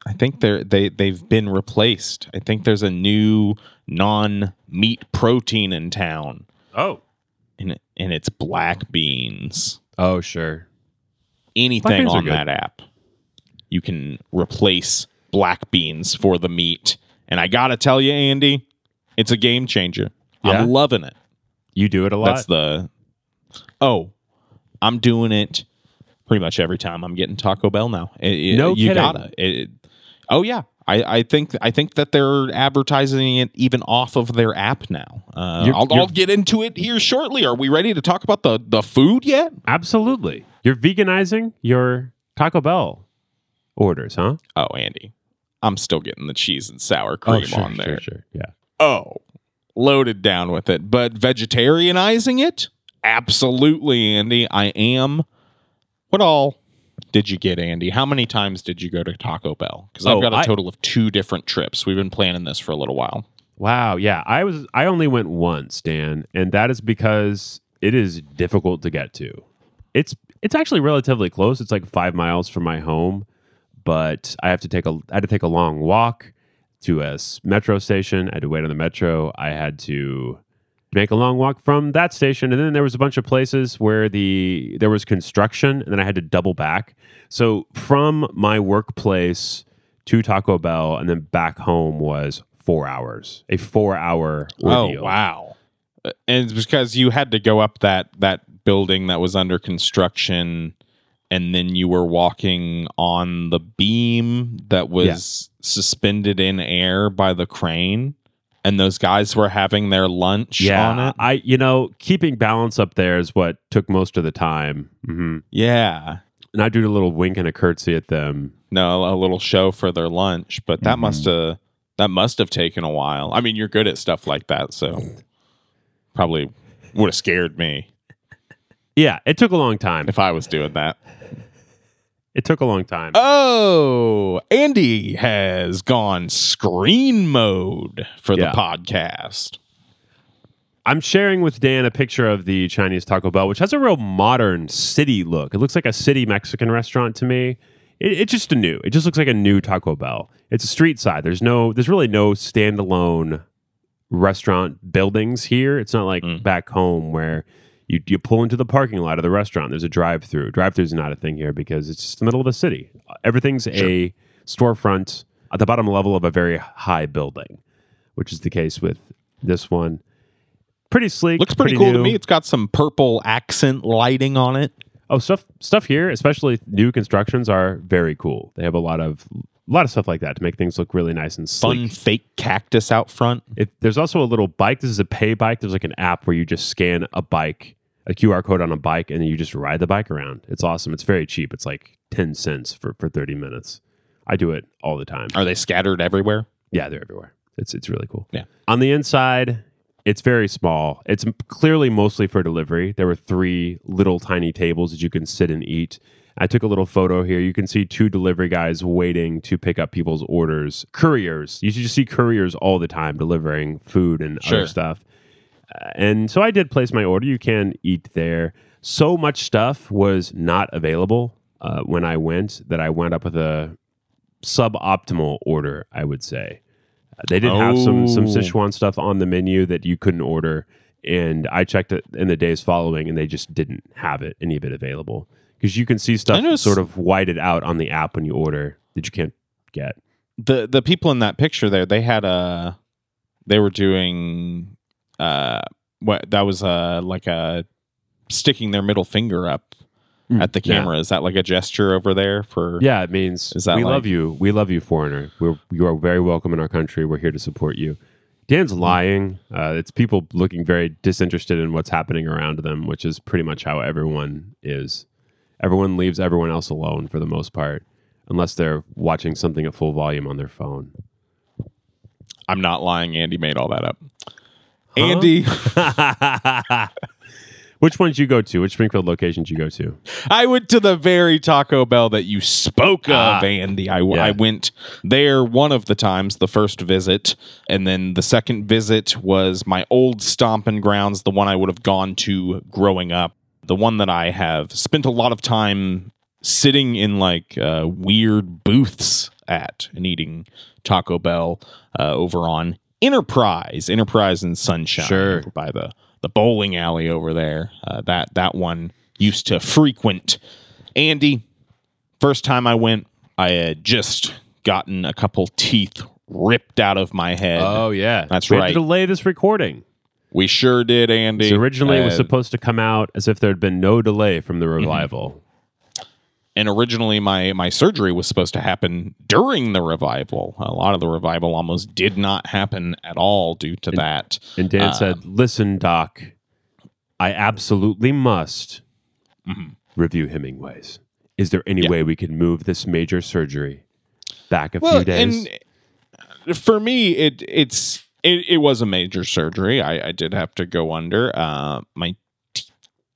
I think they're they they've been replaced. I think there's a new non-meat protein in town. Oh, and and it's black beans. Oh, sure. Anything on that app, you can replace black beans for the meat. And I gotta tell you, Andy, it's a game changer. Yeah. I'm loving it. You do it a lot? That's the... Oh, I'm doing it pretty much every time I'm getting Taco Bell now. It, no it, you kidding. Gotta. It, it, oh, yeah. I, I think I think that they're advertising it even off of their app now. Uh, you're, I'll, you're, I'll get into it here shortly. Are we ready to talk about the, the food yet? Absolutely. You're veganizing your Taco Bell orders, huh? Oh, Andy. I'm still getting the cheese and sour cream oh, sure, on there. Sure, sure. Yeah. Oh, loaded down with it. But vegetarianizing it? Absolutely, Andy. I am. What all did you get, Andy? How many times did you go to Taco Bell? Because oh, I've got a I, total of two different trips. We've been planning this for a little while. Wow. Yeah. I was. I only went once, Dan. And that is because it is difficult to get to. It's It's actually relatively close. It's like five miles from my home. But I have to take a I had to take a long walk to a metro station. I had to wait on the metro. I had to make a long walk from that station, and then there was a bunch of places where the there was construction, and then I had to double back. So from my workplace to Taco Bell and then back home was four hours. A four-hour ordeal. Oh wow! And it's because you had to go up that that building that was under construction. And then you were walking on the beam that was yeah. suspended in air by the crane, and those guys were having their lunch yeah, on it. I, you know, keeping balance up there is what took most of the time. Mm-hmm. Yeah. And I do a little wink and a curtsy at them. No, a little show for their lunch, but that mm-hmm. must have that must have taken a while. I mean, you're good at stuff like that, so probably would have scared me. Yeah, it took a long time. If I was doing that. It took a long time. Oh, Andy has gone screen mode for yeah. the podcast. I'm sharing with Dan a picture of the Chinese Taco Bell, which has a real modern city look. It looks like a city Mexican restaurant to me. It, it's just a new. It just looks like a new Taco Bell. It's a street side. There's no. There's really no standalone restaurant buildings here. It's not like mm. back home where... You, you pull into the parking lot of the restaurant. There's a drive-through. Drive-through's not a thing here because it's just the middle of the city. Everything's sure. a storefront at the bottom level of a very high building, which is the case with this one. Pretty sleek. Looks pretty, pretty cool new. To me. It's got some purple accent lighting on it. Oh, stuff stuff here, especially new constructions, are very cool. They have a lot of a lot of stuff like that to make things look really nice and sleek. Fun fake cactus out front. It, there's also a little bike. This is a pay bike. There's like an app where you just scan a bike. A Q R code on a bike, and then you just ride the bike around. It's awesome. It's very cheap. It's like ten cents for, for thirty minutes. I do it all the time. Are they scattered everywhere? Yeah, they're everywhere. It's it's really cool. Yeah. On the inside, it's very small. It's clearly mostly for delivery. There were three little tiny tables that you can sit and eat. I took a little photo here. You can see two delivery guys waiting to pick up people's orders. Couriers. You should just see couriers all the time delivering food and sure. other stuff. And so I did place my order. You can eat there. So much stuff was not available uh, when I went that I wound up with a suboptimal order, I would say. Uh, they did oh. have some some Sichuan stuff on the menu that you couldn't order. And I checked it in the days following, and they just didn't have it any of it available. Because you can see stuff sort of whited out on the app when you order that you can't get. The the people in that picture there, they had a, they were doing, uh, what that was a like a sticking their middle finger up mm, at the camera. Yeah. Is that like a gesture over there for? Yeah, it means is that we like, love you, we love you, foreigner. We're you are very welcome in our country. We're here to support you. Dan's lying. Uh, it's people looking very disinterested in what's happening around them, which is pretty much how everyone is. Everyone leaves everyone else alone for the most part, unless they're watching something at full volume on their phone. I'm not lying. Andy made all that up. Huh? Andy. Which one did you go to? Which Springfield location did you go to? I went to the very Taco Bell that you spoke ah, of, Andy. I, yeah. I went there one of the times, the first visit. And then the second visit was my old stomping grounds, the one I would have gone to growing up. The one that I have spent a lot of time sitting in like uh, weird booths at and eating Taco Bell uh, over on Enterprise, Enterprise and Sunshine, sure, by the, the bowling alley over there. Uh, that that one used to frequent. Andy, first time I went, I had just gotten a couple teeth ripped out of my head. Oh yeah, that's we right. Had to delay this recording. We sure did, Andy. So originally, uh, it was supposed to come out as if there had been no delay from the revival. Mm-hmm. And originally, my, my surgery was supposed to happen during the revival. A lot of the revival almost did not happen at all due to and, that. And Dan um, said, listen, Doc, I absolutely must mm-hmm. review Hemingway's. Is there any yeah. way we could move this major surgery back a well, few days? And for me, it it's... It, it was a major surgery. I, I did have to go under. Uh, my te-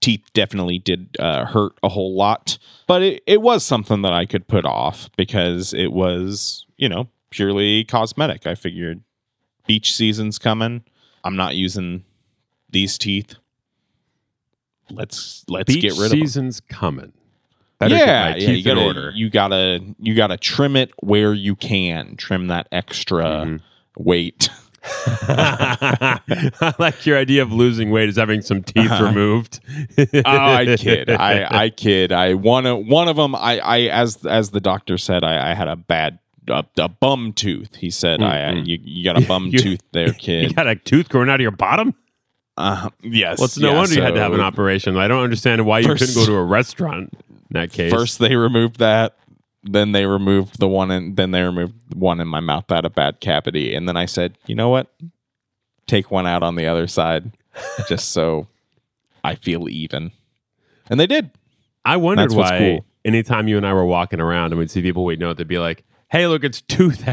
teeth definitely did uh, hurt a whole lot, but it, it was something that I could put off because it was, you know, purely cosmetic. I figured beach season's coming. I'm not using these teeth. Let's let's beach get rid of them. Beach season's coming. Better yeah, get my yeah teeth you gotta in order. you gotta you gotta trim it where you can. Trim that extra mm-hmm. weight. I like your idea of losing weight is having some teeth uh-huh. removed. oh, I kid. I, I kid. I one of one of them. I, I as as the doctor said, I, I had a bad a, a bum tooth. He said, mm-hmm. I, I you, you got a bum you, tooth there, kid. You got a tooth growing out of your bottom. Uh, yes. Well, it's no yeah, wonder so, you had to have an operation. I don't understand why you could couldn't go to a restaurant in that case. First, they removed that. Then they removed the one, and then they removed one in my mouth out of bad cavity. And then I said, you know what? Take one out on the other side, just so I feel even. And they did. I wondered That's why. Cool. Anytime you and I were walking around and we'd see people we'd know, they'd be like, "Hey, look, it's tooth."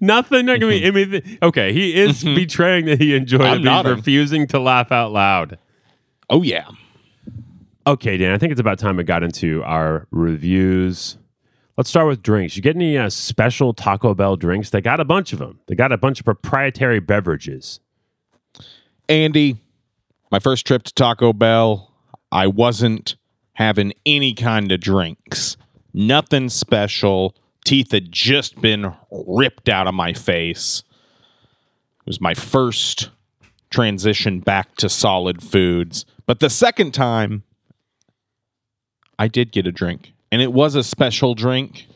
Nothing. Not gonna be anything. Okay, he is betraying that he enjoyed it. He's refusing to laugh out loud. Oh yeah. Okay, Dan, I think it's about time we got into our reviews. Let's start with drinks. You get any uh, special Taco Bell drinks? They got a bunch of them. They got a bunch of proprietary beverages. Andy, my first trip to Taco Bell, I wasn't having any kind of drinks. Nothing special. Teeth had just been ripped out of my face. It was my first transition back to solid foods. But the second time, I did get a drink, and it was a special drink,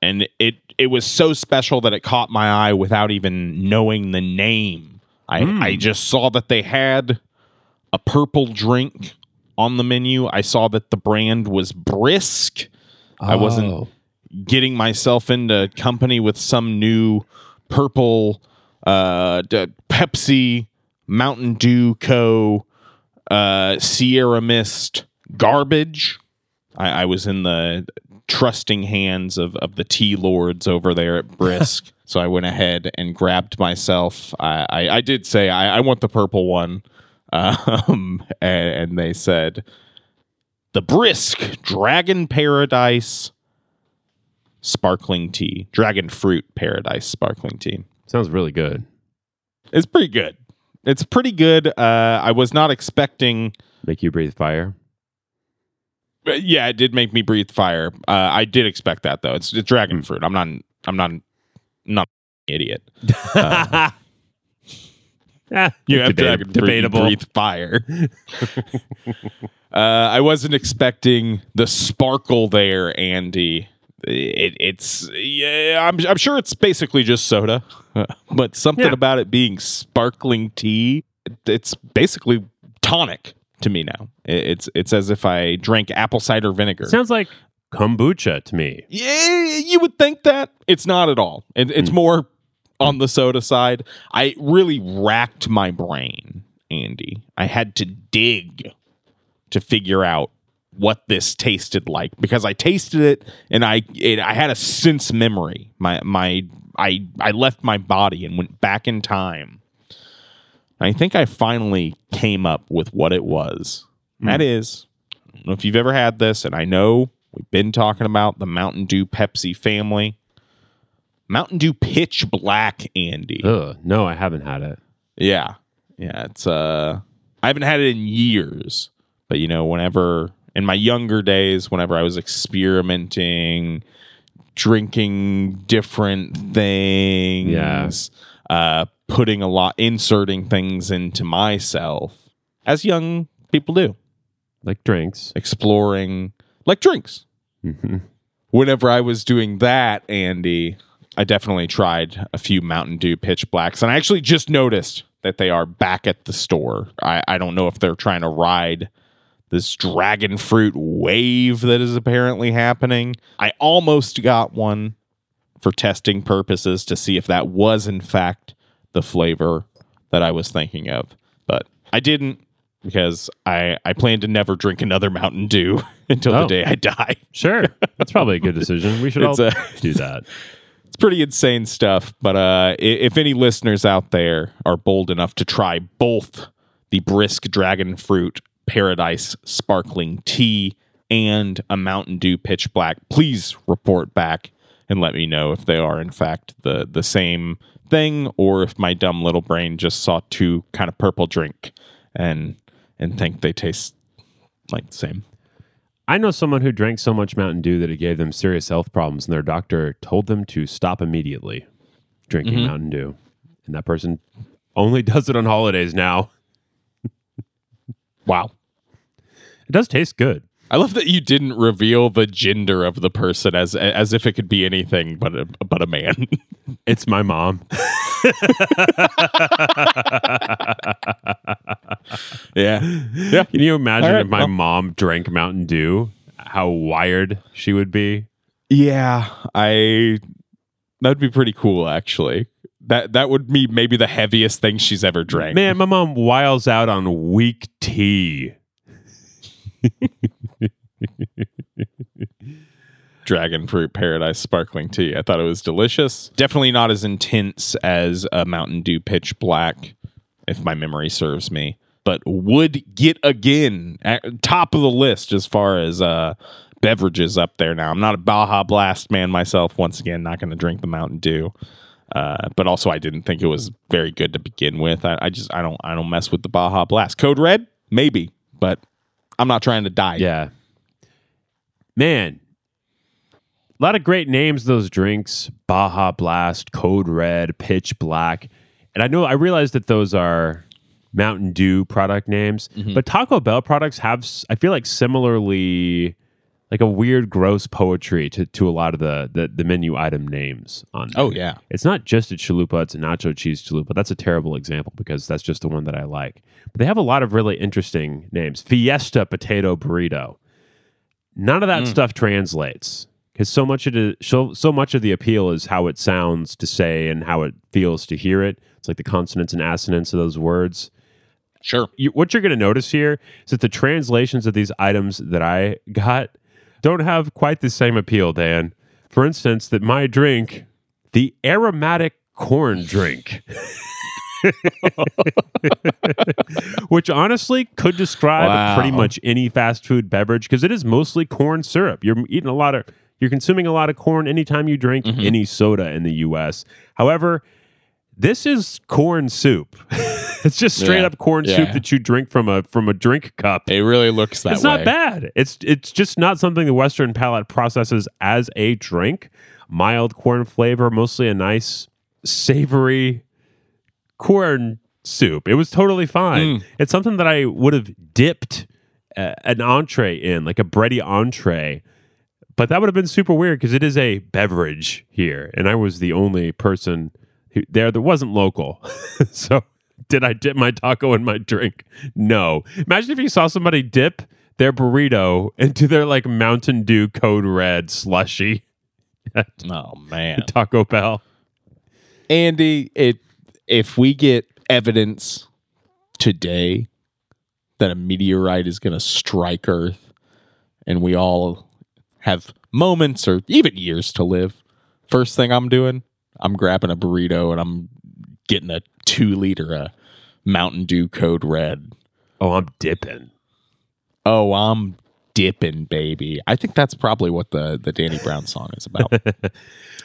and it it was so special that it caught my eye without even knowing the name. I, mm. I just saw that they had a purple drink on the menu. I saw that the brand was Brisk. Oh. I wasn't getting myself into company with some new purple uh, d- Pepsi, Mountain Dew Co., uh, Sierra Mist garbage. I, I was in the trusting hands of, of the tea lords over there at Brisk. So I went ahead and grabbed myself. I, I, I did say, I, I want the purple one. Um, and, and they said, the Brisk Dragon Paradise Sparkling Tea. Dragon Fruit Paradise Sparkling Tea. Sounds really good. It's pretty good. It's pretty good. Uh, I was not expecting... Make you breathe fire? Yeah, it did make me breathe fire. Uh, I did expect that though. It's, it's dragon fruit. I'm not. I'm not. Not an idiot. Uh, Ah, you have to debate, debatable. Breathe fire. uh, I wasn't expecting the sparkle there, Andy. It, it's yeah. I'm I'm sure it's basically just soda, but something yeah. about it being sparkling tea. It, it's basically tonic to me now. It, it's it's as if I drank apple cider vinegar. Sounds like kombucha to me. Yeah, you would think that. It's not at all. It, it's mm. more. On the soda side, I really racked my brain, Andy. I had to dig to figure out what this tasted like because I tasted it and I it, I had a sense memory. My my I I left my body and went back in time. I think I finally came up with what it was. Mm. That is, I don't know if you've ever had this, and I know we've been talking about the Mountain Dew Pepsi family. Mountain Dew Pitch Black, Andy. Ugh, no, I haven't had it. Yeah. Yeah, it's uh I haven't had it in years. But you know, whenever in my younger days, whenever I was experimenting, drinking different things, yeah. uh putting a lot inserting things into myself, as young people do. Like drinks. Exploring like drinks. Mm-hmm. Whenever I was doing that, Andy, I definitely tried a few Mountain Dew Pitch Blacks, and I actually just noticed that they are back at the store. I, I don't know if they're trying to ride this dragon fruit wave that is apparently happening. I almost got one for testing purposes to see if that was, in fact, the flavor that I was thinking of. But I didn't because I, I plan to never drink another Mountain Dew until oh. the day I die. Sure. That's probably a good decision. We should it's all a, do that. It's pretty insane stuff, but uh, if any listeners out there are bold enough to try both the Brisk Dragon Fruit Paradise Sparkling Tea and a Mountain Dew Pitch Black, please report back and let me know if they are, in fact, the, the same thing or if my dumb little brain just saw two kind of purple drink and and think they taste like the same. I know someone who drank so much Mountain Dew that it gave them serious health problems, and their doctor told them to stop immediately drinking mm-hmm. Mountain Dew. And that person only does it on holidays now. Wow. It does taste good. I love that you didn't reveal the gender of the person as as if it could be anything but a, but a man. It's my mom. yeah. yeah. Can you imagine right, if my well, mom drank Mountain Dew, how wired she would be? Yeah, I that'd be pretty cool actually. That that would be maybe the heaviest thing she's ever drank. Man, my mom wiles out on weak tea. Dragon Fruit Paradise Sparkling Tea. I thought it was delicious. Definitely not as intense as a Mountain Dew Pitch Black, if my memory serves me, but would get again at top of the list as far as uh, beverages up there now. I'm not a Baja Blast man myself. Once again, not going to drink the Mountain Dew. Uh, but also, I didn't think it was very good to begin with. I, I just I don't I don't mess with the Baja Blast. Code Red, maybe, but I'm not trying to die. Yeah. Man. A lot of great names, those drinks. Baja Blast, Code Red, Pitch Black. And I know I realized that those are Mountain Dew product names. Mm-hmm. But Taco Bell products have, I feel like, similarly, like a weird, gross poetry to, to a lot of the, the, the menu item names on them. Oh, yeah. It's not just a chalupa. It's a nacho cheese chalupa. That's a terrible example because that's just the one that I like. But they have a lot of really interesting names. Fiesta Potato Burrito. None of that mm. stuff translates. Because so much of the, so, so much of the appeal is how it sounds to say and how it feels to hear it. It's like the consonants and assonants of those words. Sure. You, what you're going to notice here is that the translations of these items that I got don't have quite the same appeal, Dan. For instance, that my drink, the aromatic corn drink, which honestly could describe wow. pretty much any fast food beverage because it is mostly corn syrup. You're eating a lot of... You're consuming a lot of corn anytime you drink mm-hmm. any soda in the U S. However, this is corn soup. It's just straight yeah. up corn yeah. soup that you drink from a from a drink cup. It really looks that it's way. It's not bad. It's it's just not something the Western palate processes as a drink. Mild corn flavor, mostly a nice savory corn soup. It was totally fine. Mm. It's something that I would have dipped uh, an entree in, like a bready entree. But that would have been super weird because it is a beverage here. And I was the only person who, there that wasn't local. So did I dip my taco in my drink? No. Imagine if you saw somebody dip their burrito into their like Mountain Dew Code Red slushy. Oh, man. Taco Bell. Andy, it, if we get evidence today that a meteorite is going to strike Earth and we all have moments or even years to live, first thing I'm doing, I'm grabbing a burrito and I'm getting a two liter of Mountain Dew Code Red. Oh, I'm dipping. Oh, I'm dipping, baby. I think that's probably what the, the Danny Brown song is about.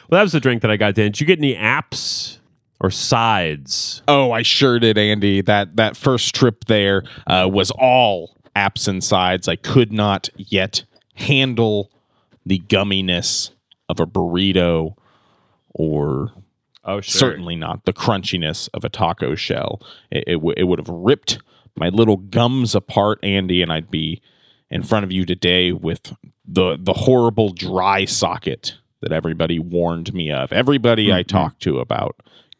Well, that was the drink that I got, Dan. Did you get any apps or sides? Oh, I sure did, Andy. That that first trip there uh, was all apps and sides. I could not yet handle the gumminess of a burrito or oh, sure. certainly not the crunchiness of a taco shell. It, it, w- it would have ripped my little gums apart, Andy, and I'd be in front of you today with the the horrible dry socket that everybody warned me of. Everybody mm-hmm. I talked to about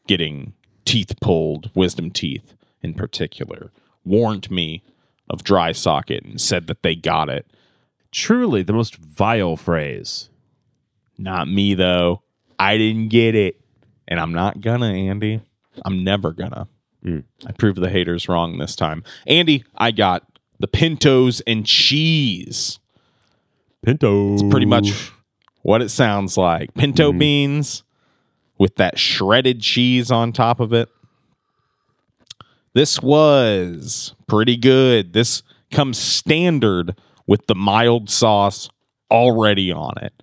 getting teeth pulled, wisdom teeth in particular, warned me of dry socket and said that they got it. Truly the most vile phrase. Not me, though. I didn't get it. And I'm not gonna, Andy. I'm never gonna. Mm. I proved the haters wrong this time. Andy, I got the pintos and cheese. Pinto. It's pretty much what it sounds like. Pinto mm. beans with that shredded cheese on top of it. This was pretty good. This comes standard with the mild sauce already on it.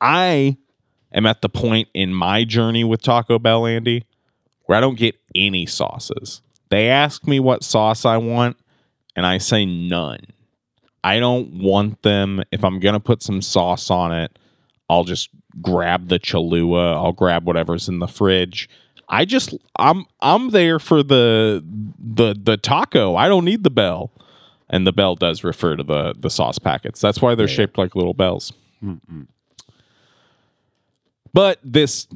I am at the point in my journey with Taco Bell, Andy, where I don't get any sauces. They ask me what sauce I want, and I say none. I don't want them. If I'm going to put some sauce on it, I'll just grab the Cholula. I'll grab whatever's in the fridge. I just, I'm I'm there for the the the taco. I don't need the bell. And the bell does refer to the, the sauce packets. That's why they're yeah. shaped like little bells. Mm-mm. But this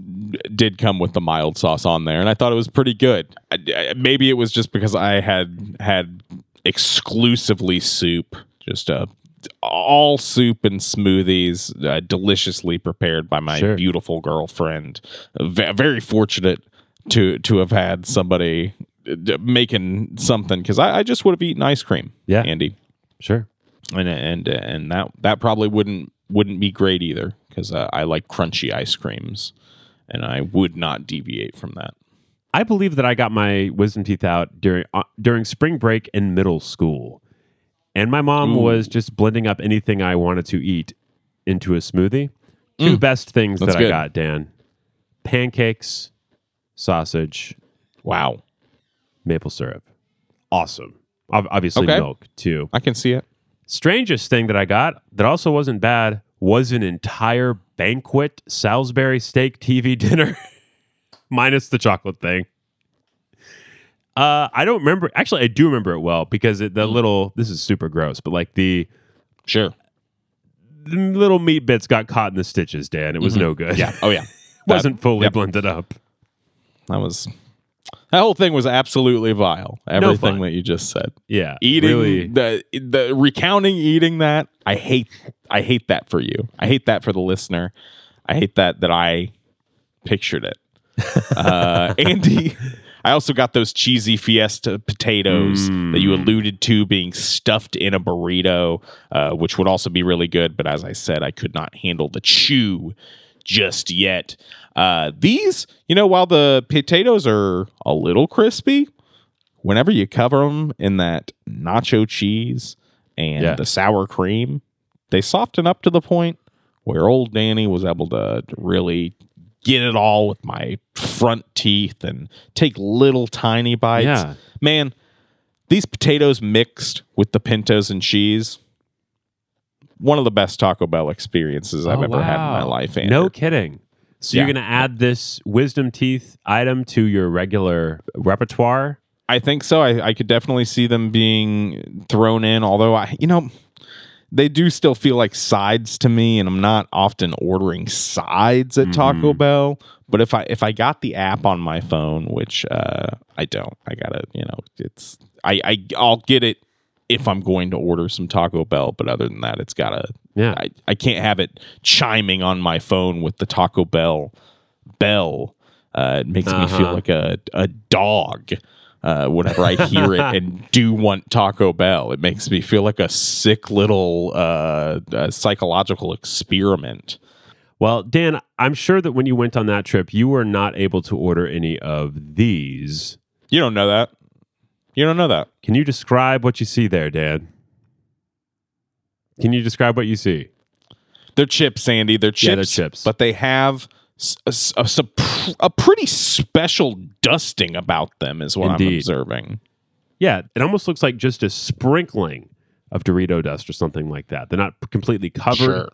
did come with the mild sauce on there, and I thought it was pretty good. I, I, maybe it was just because I had had exclusively soup, just a, all soup and smoothies, uh, deliciously prepared by my sure. beautiful girlfriend. V- very fortunate to to have had somebody making something, because I, I just would have eaten ice cream, yeah, Andy, sure, and and and that that probably wouldn't wouldn't be great either, because uh, I like crunchy ice creams, and I would not deviate from that. I believe that I got my wisdom teeth out during uh, during spring break in middle school, and my mom Ooh. was just blending up anything I wanted to eat into a smoothie. Two mm. best things That's that good. I got, Dan: pancakes, sausage. Wow. Maple syrup. Awesome. Obviously okay. milk, too. I can see it. Strangest thing that I got that also wasn't bad was an entire banquet Salisbury steak T V dinner, minus the chocolate thing. Uh, I don't remember. Actually, I do remember it well because it, the little, this is super gross, but like the, sure. the little meat bits got caught in the stitches, Dan. It was mm-hmm. no good. Yeah. Oh, yeah. It wasn't fully yep. blended up. That was... That whole thing was absolutely vile. Everything no that you just said. Yeah. Eating really. the the recounting eating that. I hate I hate that for you. I hate that for the listener. I hate that that I pictured it. uh, Andy, I also got those cheesy fiesta potatoes mm. that you alluded to being stuffed in a burrito, uh, which would also be really good, but as I said, I could not handle the chew just yet. Uh, these, you know, while the potatoes are a little crispy, whenever you cover them in that nacho cheese and yeah. the sour cream, they soften up to the point where old Danny was able to really get it all with my front teeth and take little tiny bites. Yeah. Man, these potatoes mixed with the pintos and cheese, one of the best Taco Bell experiences I've oh, ever wow. had in my life, Andrew. No kidding. So yeah. You're going to add this wisdom teeth item to your regular repertoire? I think so. I, I could definitely see them being thrown in, although, I, you know, they do still feel like sides to me, and I'm not often ordering sides at mm. Taco Bell. But if I if I got the app on my phone, which uh, I don't, I gotta, you know, it's I, I I'll get it if I'm going to order some Taco Bell. But other than that, it's gotta yeah. I, I can't have it chiming on my phone with the Taco Bell bell. Uh, it makes uh-huh. me feel like a a dog. Uh, whenever I hear it and do want Taco Bell, it makes me feel like a sick little uh, uh, psychological experiment. Well, Dan, I'm sure that when you went on that trip, you were not able to order any of these. You don't know that. You don't know that. Can you describe what you see there, Dan? Can you describe what you see? They're chips, Andy. They're chips. Yeah, they're chips. But they have... A, a, a pretty special dusting about them is what Indeed. I'm observing. Yeah, it almost looks like just a sprinkling of Dorito dust or something like that. They're not completely covered. Sure.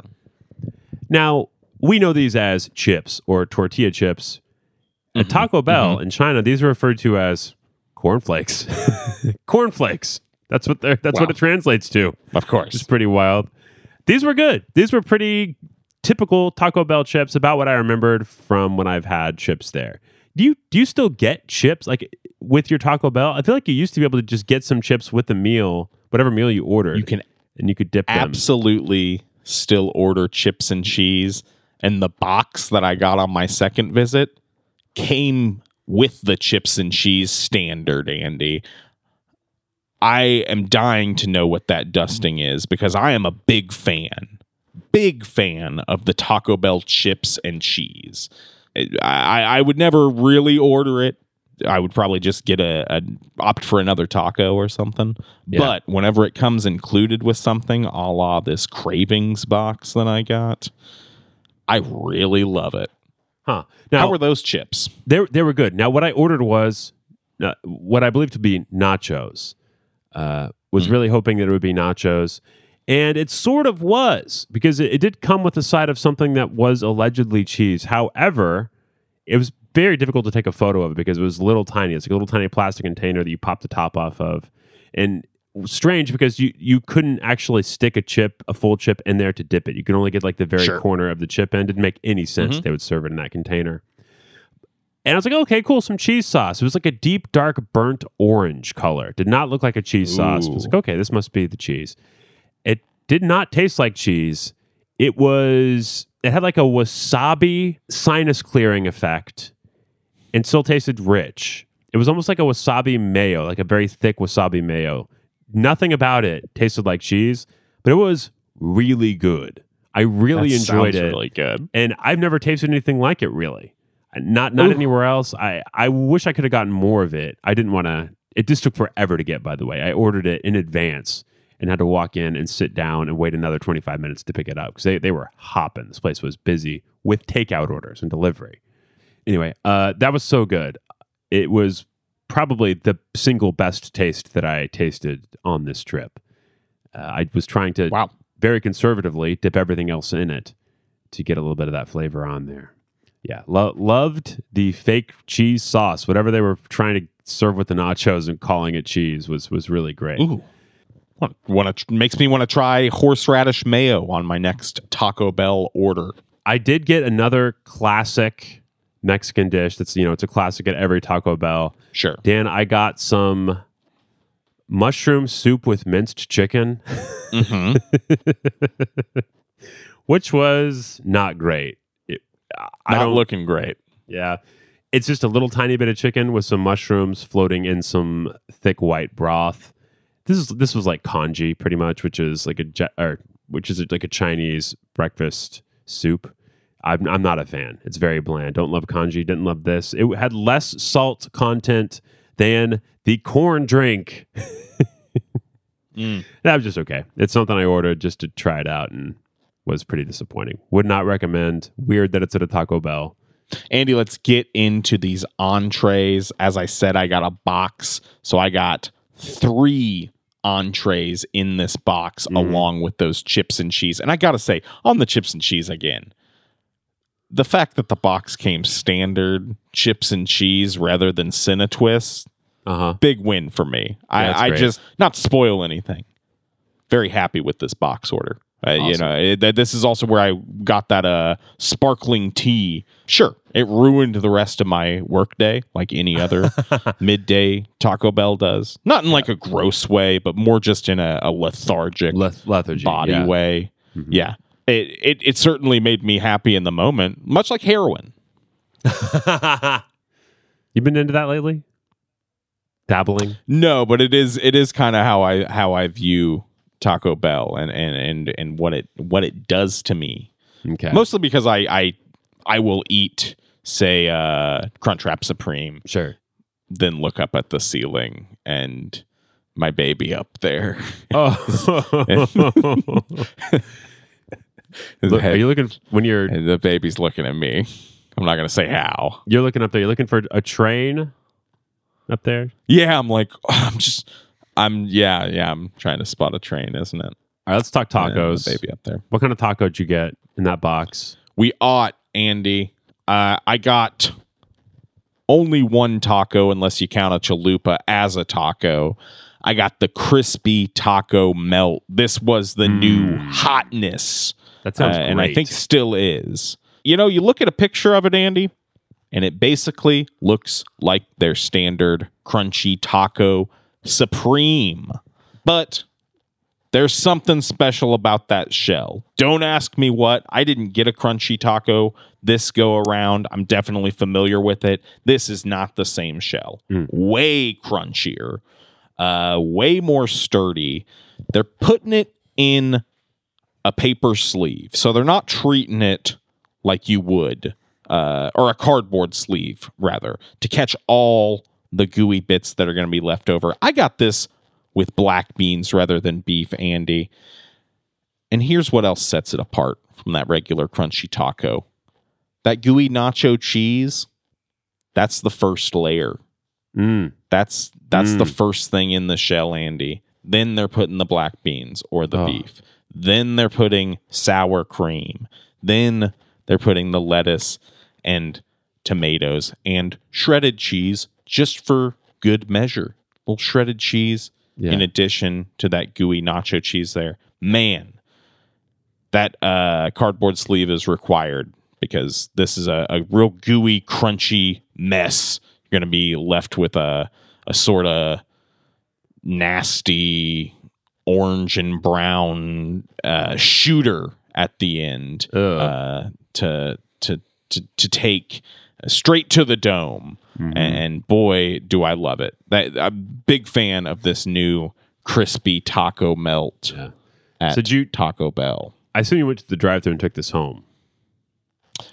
Now, we know these as chips or tortilla chips. At mm-hmm. Taco Bell mm-hmm. in China, these are referred to as cornflakes. cornflakes. That's what they're, that's wow. what it translates to. Of course. It's pretty wild. These were good. These were pretty typical Taco Bell chips, about what I remembered from when I've had chips there. Do you do you still get chips like with your Taco Bell? I feel like you used to be able to just get some chips with the meal, whatever meal you ordered. You can and you could dip absolutely them. Still order chips and cheese. And the box that I got on my second visit came with the chips and cheese standard, Andy. I am dying to know what that dusting is because I am a big fan. Big fan of the Taco Bell chips and cheese. I, I would never really order it. I would probably just get a, a opt for another taco or something. Yeah. But whenever it comes included with something, a la this cravings box that I got, I really love it. Huh? Now, how were those chips? They they were good. Now, what I ordered was uh, what I believe to be nachos. Uh, was mm-hmm. really hoping that it would be nachos. And it sort of was, because it, it did come with a side of something that was allegedly cheese. However, it was very difficult to take a photo of it because it was little tiny. It's like a little tiny plastic container that you pop the top off of. And strange because you, you couldn't actually stick a chip, a full chip in there to dip it. You could only get like the very sure. corner of the chip end. It didn't make any sense. Mm-hmm. They would serve it in that container. And I was like, okay, cool, some cheese sauce. It was like a deep, dark, burnt orange color. Did not look like a cheese Ooh. Sauce. I was like, okay, this must be the cheese. Did not taste like cheese. It was, it had like a wasabi sinus clearing effect and still tasted rich. It was almost like a wasabi mayo, like a very thick wasabi mayo. Nothing about it tasted like cheese, but it was really good. I really that enjoyed it. Really good. And I've never tasted anything like it, really. Not not Ooh. Anywhere else. I, I wish I could have gotten more of it. I didn't want to, it just took forever to get, by the way. I ordered it in advance and had to walk in and sit down and wait another twenty-five minutes to pick it up because they, they were hopping. This place was busy with takeout orders and delivery. Anyway, uh, that was so good. It was probably the single best taste that I tasted on this trip. Uh, I was trying to wow. very conservatively dip everything else in it to get a little bit of that flavor on there. Yeah, lo- loved the fake cheese sauce. Whatever they were trying to serve with the nachos and calling it cheese was was really great. Ooh. Want to makes me want to try horseradish mayo on my next Taco Bell order. I did get another classic Mexican dish. That's you know it's a classic at every Taco Bell. Sure, Dan, I got some mushroom soup with minced chicken, mm-hmm. which was not great. It, I not don't looking great. Yeah, it's just a little tiny bit of chicken with some mushrooms floating in some thick white broth. This is this was like congee, pretty much, which is like a or which is like a Chinese breakfast soup. I'm I'm not a fan. It's very bland. Don't love congee. Didn't love this. It had less salt content than the corn drink. mm. That was just okay. It's something I ordered just to try it out and was pretty disappointing. Would not recommend. Weird that it's at a Taco Bell. Andy, let's get into these entrees. As I said, I got a box, so I got three entrees in this box mm. along with those chips and cheese. And I gotta say, on the chips and cheese again, the fact that the box came standard chips and cheese rather than Cinna Twist, uh-huh. big win for me. Yeah, I, I just, not spoil anything, very happy with this box order. Uh, awesome. You know, it, this is also where I got that uh, sparkling tea. Sure, it ruined the rest of my workday, like any other midday Taco Bell does. Not in yeah. like a gross way, but more just in a, a lethargic Leth- lethargy, body yeah. way. Mm-hmm. Yeah, it, it it certainly made me happy in the moment, much like heroin. You've been into that lately? Dabbling? No, but it is it is kind of how I how I view Taco Bell and and and and what it what it does to me, okay. mostly because I I I will eat, say, uh, Crunchwrap Supreme, sure, then look up at the ceiling and my baby up there. Oh, look, head, are you looking when you're the baby's looking at me? I'm not gonna say how. You're looking up there. You're looking for a train up there. Yeah, I'm like oh, I'm just. I'm yeah yeah I'm trying to spot a train, isn't it? All right, let's talk tacos. Yeah, baby up there. What kind of taco did you get in that box? We ought, Andy. Uh, I got only one taco, unless you count a chalupa as a taco. I got the crispy taco melt. This was the mm. new hotness. That sounds uh, great, and I think still is. You know, you look at a picture of it, Andy, and it basically looks like their standard crunchy taco Supreme, but there's something special about that shell. Don't ask me what. I didn't get a crunchy taco this go around. I'm definitely familiar with it. This is not the same shell. Mm. Way crunchier, uh, way more sturdy. They're putting it in a paper sleeve, so they're not treating it like you would, uh, or a cardboard sleeve rather, to catch all the gooey bits that are going to be left over. I got this with black beans rather than beef, Andy. And here's what else sets it apart from that regular crunchy taco. That gooey nacho cheese, that's the first layer. Mm. That's that's mm. the first thing in the shell, Andy. Then they're putting the black beans or the oh. beef. Then they're putting sour cream. Then they're putting the lettuce and tomatoes and shredded cheese, just for good measure. A little shredded cheese yeah. in addition to that gooey nacho cheese there. Man, that uh, cardboard sleeve is required because this is a, a real gooey, crunchy mess. You're going to be left with a, a sort of nasty orange and brown uh, shooter at the end uh, to, to, to, to take straight to the dome. Mm-hmm. And boy, do I love it. That, I'm a big fan of this new crispy taco melt yeah. at so did you, Taco Bell. I assume you went to the drive-thru and took this home.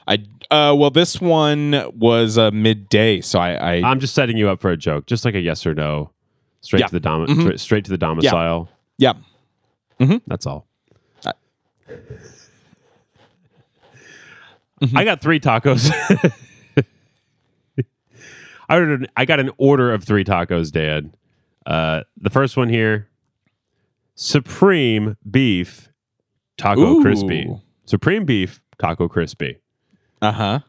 I uh, Well, this one was uh, midday, so I, I... I'm just setting you up for a joke, just like a yes or no, straight, yeah. to, the dom- mm-hmm. tra- straight to the domicile. Yeah. yeah. Mm-hmm. That's all. I, mm-hmm. I got three tacos. I ordered, I got an order of three tacos, Dad. Uh, the first one here, Supreme Beef Taco Ooh. Crispy. Supreme Beef Taco Crispy. Uh-huh.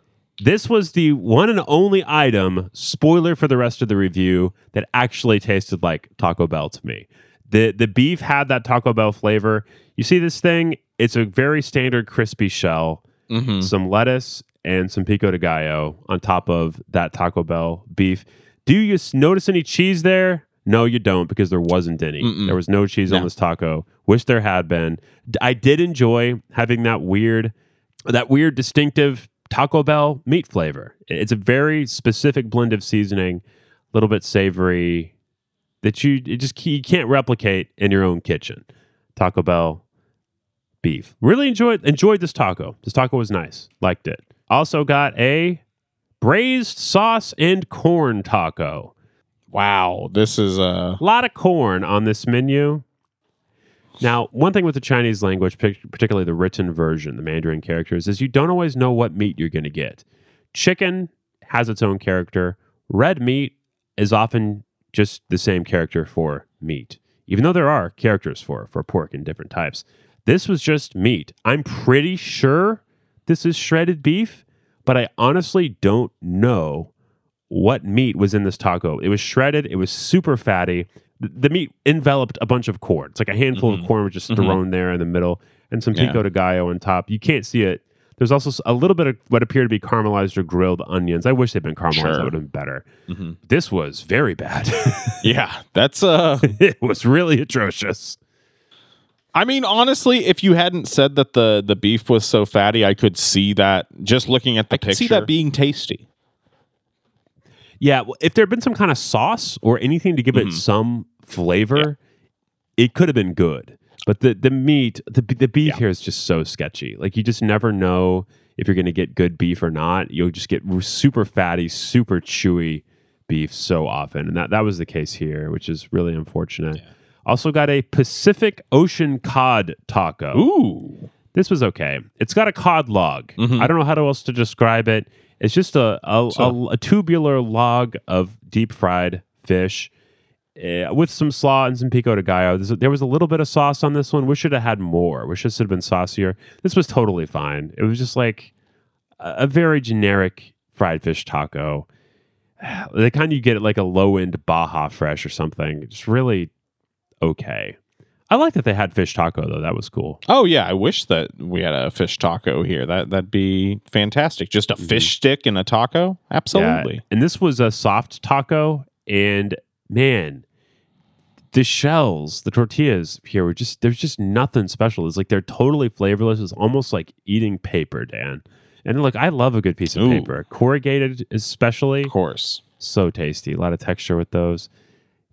This was the one and only item, spoiler for the rest of the review, that actually tasted like Taco Bell to me. The, the beef had that Taco Bell flavor. You see this thing? It's a very standard crispy shell. Mm-hmm. Some lettuce and some pico de gallo on top of that Taco Bell beef. Do you notice any cheese there? No, you don't, because there wasn't any. Mm-mm. There was no cheese no. on this taco. Wish there had been. I did enjoy having that weird, that weird distinctive Taco Bell meat flavor. It's a very specific blend of seasoning, a little bit savory, that you it just you can't replicate in your own kitchen. Taco Bell beef. Really enjoyed enjoyed this taco. This taco was nice. Liked it. Also got a braised sauce and corn taco. Wow, this is a... a lot of corn on this menu. Now, one thing with the Chinese language, particularly the written version, the Mandarin characters, is you don't always know what meat you're going to get. Chicken has its own character. Red meat is often just the same character for meat, even though there are characters for for pork in different types. This was just meat. I'm pretty sure... this is shredded beef, but I honestly don't know what meat was in this taco. It was shredded. It was super fatty. The meat enveloped a bunch of corn. It's like a handful mm-hmm. of corn was just mm-hmm. thrown there in the middle and some pico yeah. de gallo on top. You can't see it. There's also a little bit of what appeared to be caramelized or grilled onions. I wish they'd been caramelized. Sure. That would have been better. Mm-hmm. This was very bad. yeah, that's... Uh... it was really atrocious. I mean, honestly, if you hadn't said that the, the beef was so fatty, I could see that just looking at the I picture. I could see that being tasty. Yeah, well, if there had been some kind of sauce or anything to give mm-hmm. it some flavor, yeah. it could have been good. But the, the meat, the the beef yeah. here is just so sketchy. Like, you just never know if you're going to get good beef or not. You'll just get super fatty, super chewy beef so often. And that, that was the case here, which is really unfortunate. Yeah. Also got a Pacific Ocean cod taco. Ooh. This was okay. It's got a cod log. Mm-hmm. I don't know how else to describe it. It's just a, a, so. a, a tubular log of deep-fried fish uh, with some slaw and some pico de gallo. There's, there was a little bit of sauce on this one. Wish it had had more. Wish this had been saucier. This was totally fine. It was just like a, a very generic fried fish taco. The kind you get at like a low-end Baja Fresh or something. It's really okay. I like that they had fish taco, though. That was cool. Oh, yeah. I wish that we had a fish taco here. That, that'd be fantastic. Just a fish mm-hmm. stick and a taco? Absolutely. Yeah. And this was a soft taco. And, man, the shells, the tortillas here were just... There's just nothing special. It's like they're totally flavorless. It's almost like eating paper, Dan. And, look, I love a good piece of Ooh. paper. Corrugated especially. Of course. So tasty. A lot of texture with those.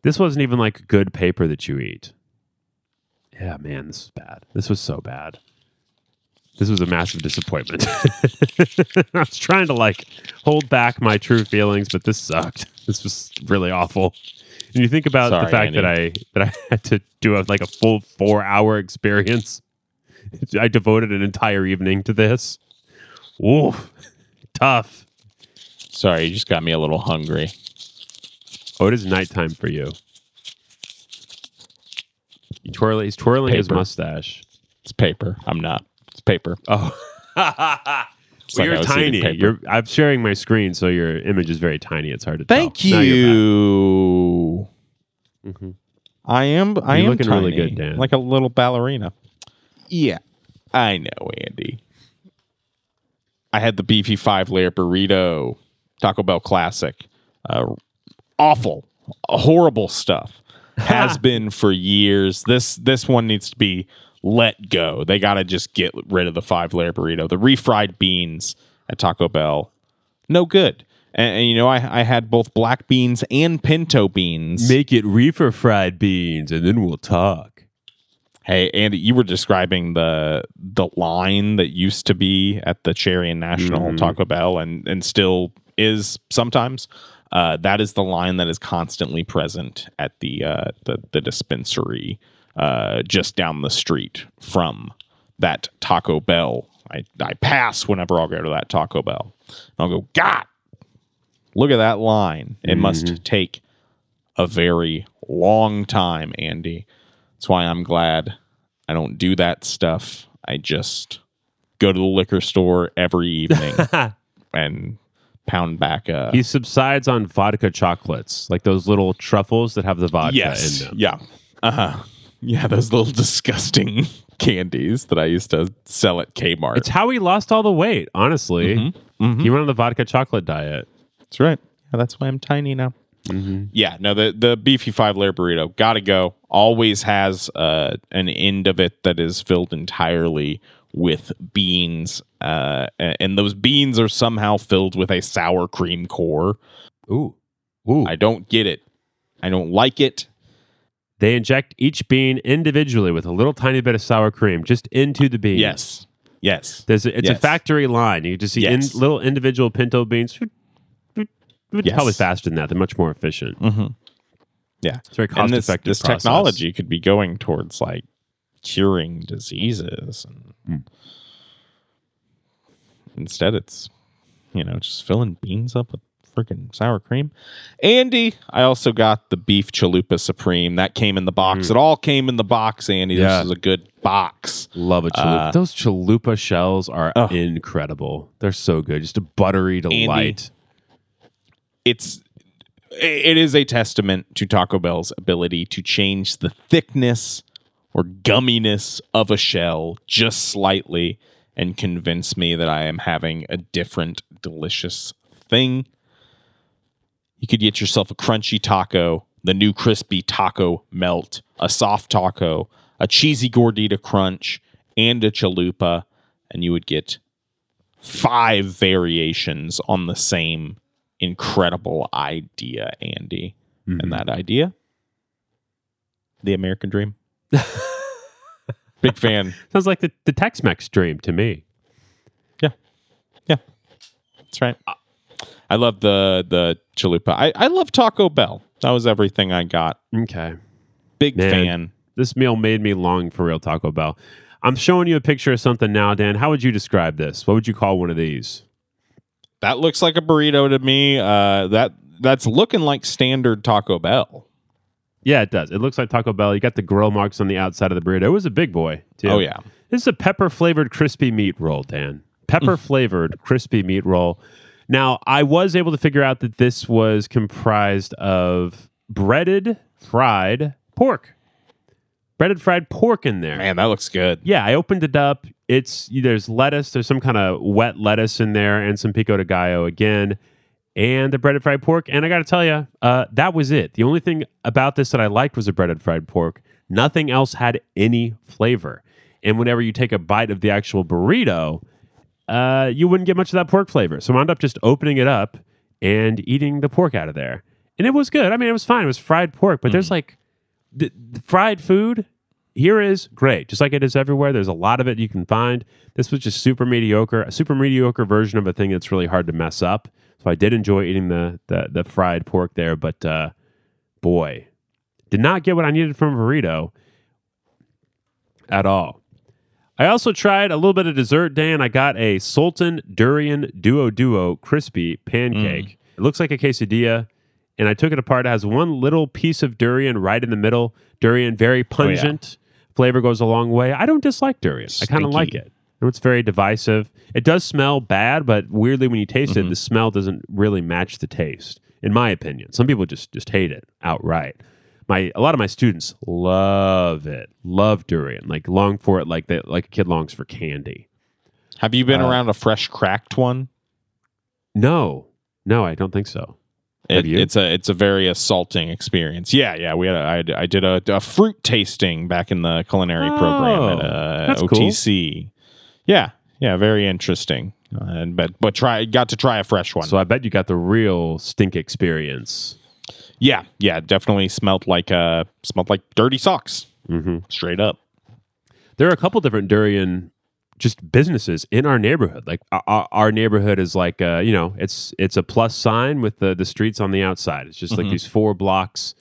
This wasn't even like good paper that you eat. Yeah, man, this was bad. This was so bad. This was a massive disappointment. I was trying to, like, hold back my true feelings, but this sucked. This was really awful. And you think about Sorry, the fact Andy. that I that I had to do, a, like, a full four-hour experience. I devoted an entire evening to this. Oof. Tough. Sorry, you just got me a little hungry. Oh, it is nighttime for you. He twirl- he's twirling paper. His mustache. It's paper. I'm not. It's paper. Oh. well, like you're tiny. You're, I'm sharing my screen, so your image is very tiny. It's hard to Thank tell. Thank you. Mm-hmm. I am I you're am looking tiny, really good, Dan. Like a little ballerina. Yeah. I know, Andy. I had the beefy five-layer burrito. Taco Bell classic. Uh, awful. Horrible stuff. Has been for years. This this one needs to be let go. They got to just get rid of the five-layer burrito. The refried beans at Taco Bell, no good. And, and you know, I, I had both black beans and pinto beans. Make it reefer fried beans, and then we'll talk. Hey, Andy, you were describing the the line that used to be at the Cherry and National mm-hmm. Taco Bell, and and still is sometimes. Uh, that is the line that is constantly present at the uh, the, the dispensary uh, just down the street from that Taco Bell. I, I pass whenever I'll go to that Taco Bell. And I'll go, God, look at that line. It mm-hmm. must take a very long time, Andy. That's why I'm glad I don't do that stuff. I just go to the liquor store every evening and... pound back uh he subsides on vodka chocolates, like those little truffles that have the vodka yes, in them. Yeah. Uh-huh. Yeah, those little disgusting candies that I used to sell at Kmart. It's how he lost all the weight, honestly. Mm-hmm. Mm-hmm. He went on the vodka chocolate diet. That's right. Yeah, that's why I'm tiny now. Mm-hmm. Yeah, no, the the beefy five-layer burrito, gotta go. Always has uh, an end of it that is filled entirely with beans, uh, and those beans are somehow filled with a sour cream core. Ooh. Ooh. I don't get it. I don't like it. They inject each bean individually with a little tiny bit of sour cream just into the beans. Yes. Yes. There's a, it's yes. a factory line. You just see yes. in, little individual pinto beans. It's yes. probably faster than that. They're much more efficient. Mm-hmm. Yeah. It's very cost effective. This, this technology could be going towards like curing diseases. And mm. Instead, it's, you know, just filling beans up with freaking sour cream. Andy, I also got the beef chalupa supreme. That came in the box. Mm. It all came in the box, Andy. Yeah. This is a good box. Love a chalupa. Uh, Those chalupa shells are oh. incredible. They're so good. Just a buttery delight. Andy, it's... It is a testament to Taco Bell's ability to change the thickness or gumminess of a shell just slightly and convince me that I am having a different delicious thing. You could get yourself a crunchy taco, the new crispy taco melt, a soft taco, a cheesy gordita crunch, and a chalupa, and you would get five variations on the same incredible idea, Andy. Mm-hmm. And that idea, the American dream. Big fan. Sounds like the, the Tex-Mex dream to me. Yeah. Yeah. That's right. I love the the chalupa. I, I love Taco Bell. That was everything I got. Okay. Big Man, fan. This meal made me long for real Taco Bell. I'm showing you a picture of something now, Dan. How would you describe this? What would you call one of these? That looks like a burrito to me. Uh, that that's looking like standard Taco Bell. Yeah, it does. It looks like Taco Bell. You got the grill marks on the outside of the burrito. It was a big boy, too. Oh, yeah. This is a pepper-flavored crispy meat roll, Dan. Pepper-flavored crispy meat roll. Now, I was able to figure out that this was comprised of breaded fried pork. Breaded fried pork in there. Man, that looks good. Yeah, I opened it up. It's there's lettuce. There's some kind of wet lettuce in there and some pico de gallo again and the breaded fried pork. And I got to tell you, uh, that was it. The only thing about this that I liked was the breaded fried pork. Nothing else had any flavor. And whenever you take a bite of the actual burrito, uh, you wouldn't get much of that pork flavor. So I ended up just opening it up and eating the pork out of there. And it was good. I mean, it was fine. It was fried pork, but mm. there's like the, the fried food. Here is great, just like it is everywhere. There's a lot of it you can find. This was just super mediocre, a super mediocre version of a thing that's really hard to mess up. So I did enjoy eating the the, the fried pork there, but uh, boy, did not get what I needed from a burrito at all. I also tried a little bit of dessert, Dan. I got a Sultan Durian Duo Duo Crispy Pancake. Mm. It looks like a quesadilla. And I took it apart. It has one little piece of durian right in the middle. Durian, very pungent. Oh, yeah. Flavor goes a long way. I don't dislike durian. Stinky. I kind of like it. It's very divisive. It does smell bad, but weirdly, when you taste mm-hmm. it, the smell doesn't really match the taste, in my opinion. Some people just, just hate it outright. My a lot of my students love it, love durian, like long for it, like they, like a kid longs for candy. Have you been uh, around a fresh cracked one? No, no, I don't think so. It, it's a it's a very assaulting experience. Yeah, yeah. We had a, I, I did a, a fruit tasting back in the culinary oh, program at uh, O T C. Cool. Yeah, yeah. Very interesting. Uh, and but but try got to try a fresh one. So I bet you got the real stink experience. Yeah, yeah. Definitely smelled like uh smelled like dirty socks. Mm-hmm. Straight up. There are a couple different durian just businesses in our neighborhood. Like our, our neighborhood is like, uh, you know, it's it's a plus sign with the, the streets on the outside. It's just mm-hmm. like these four blocks,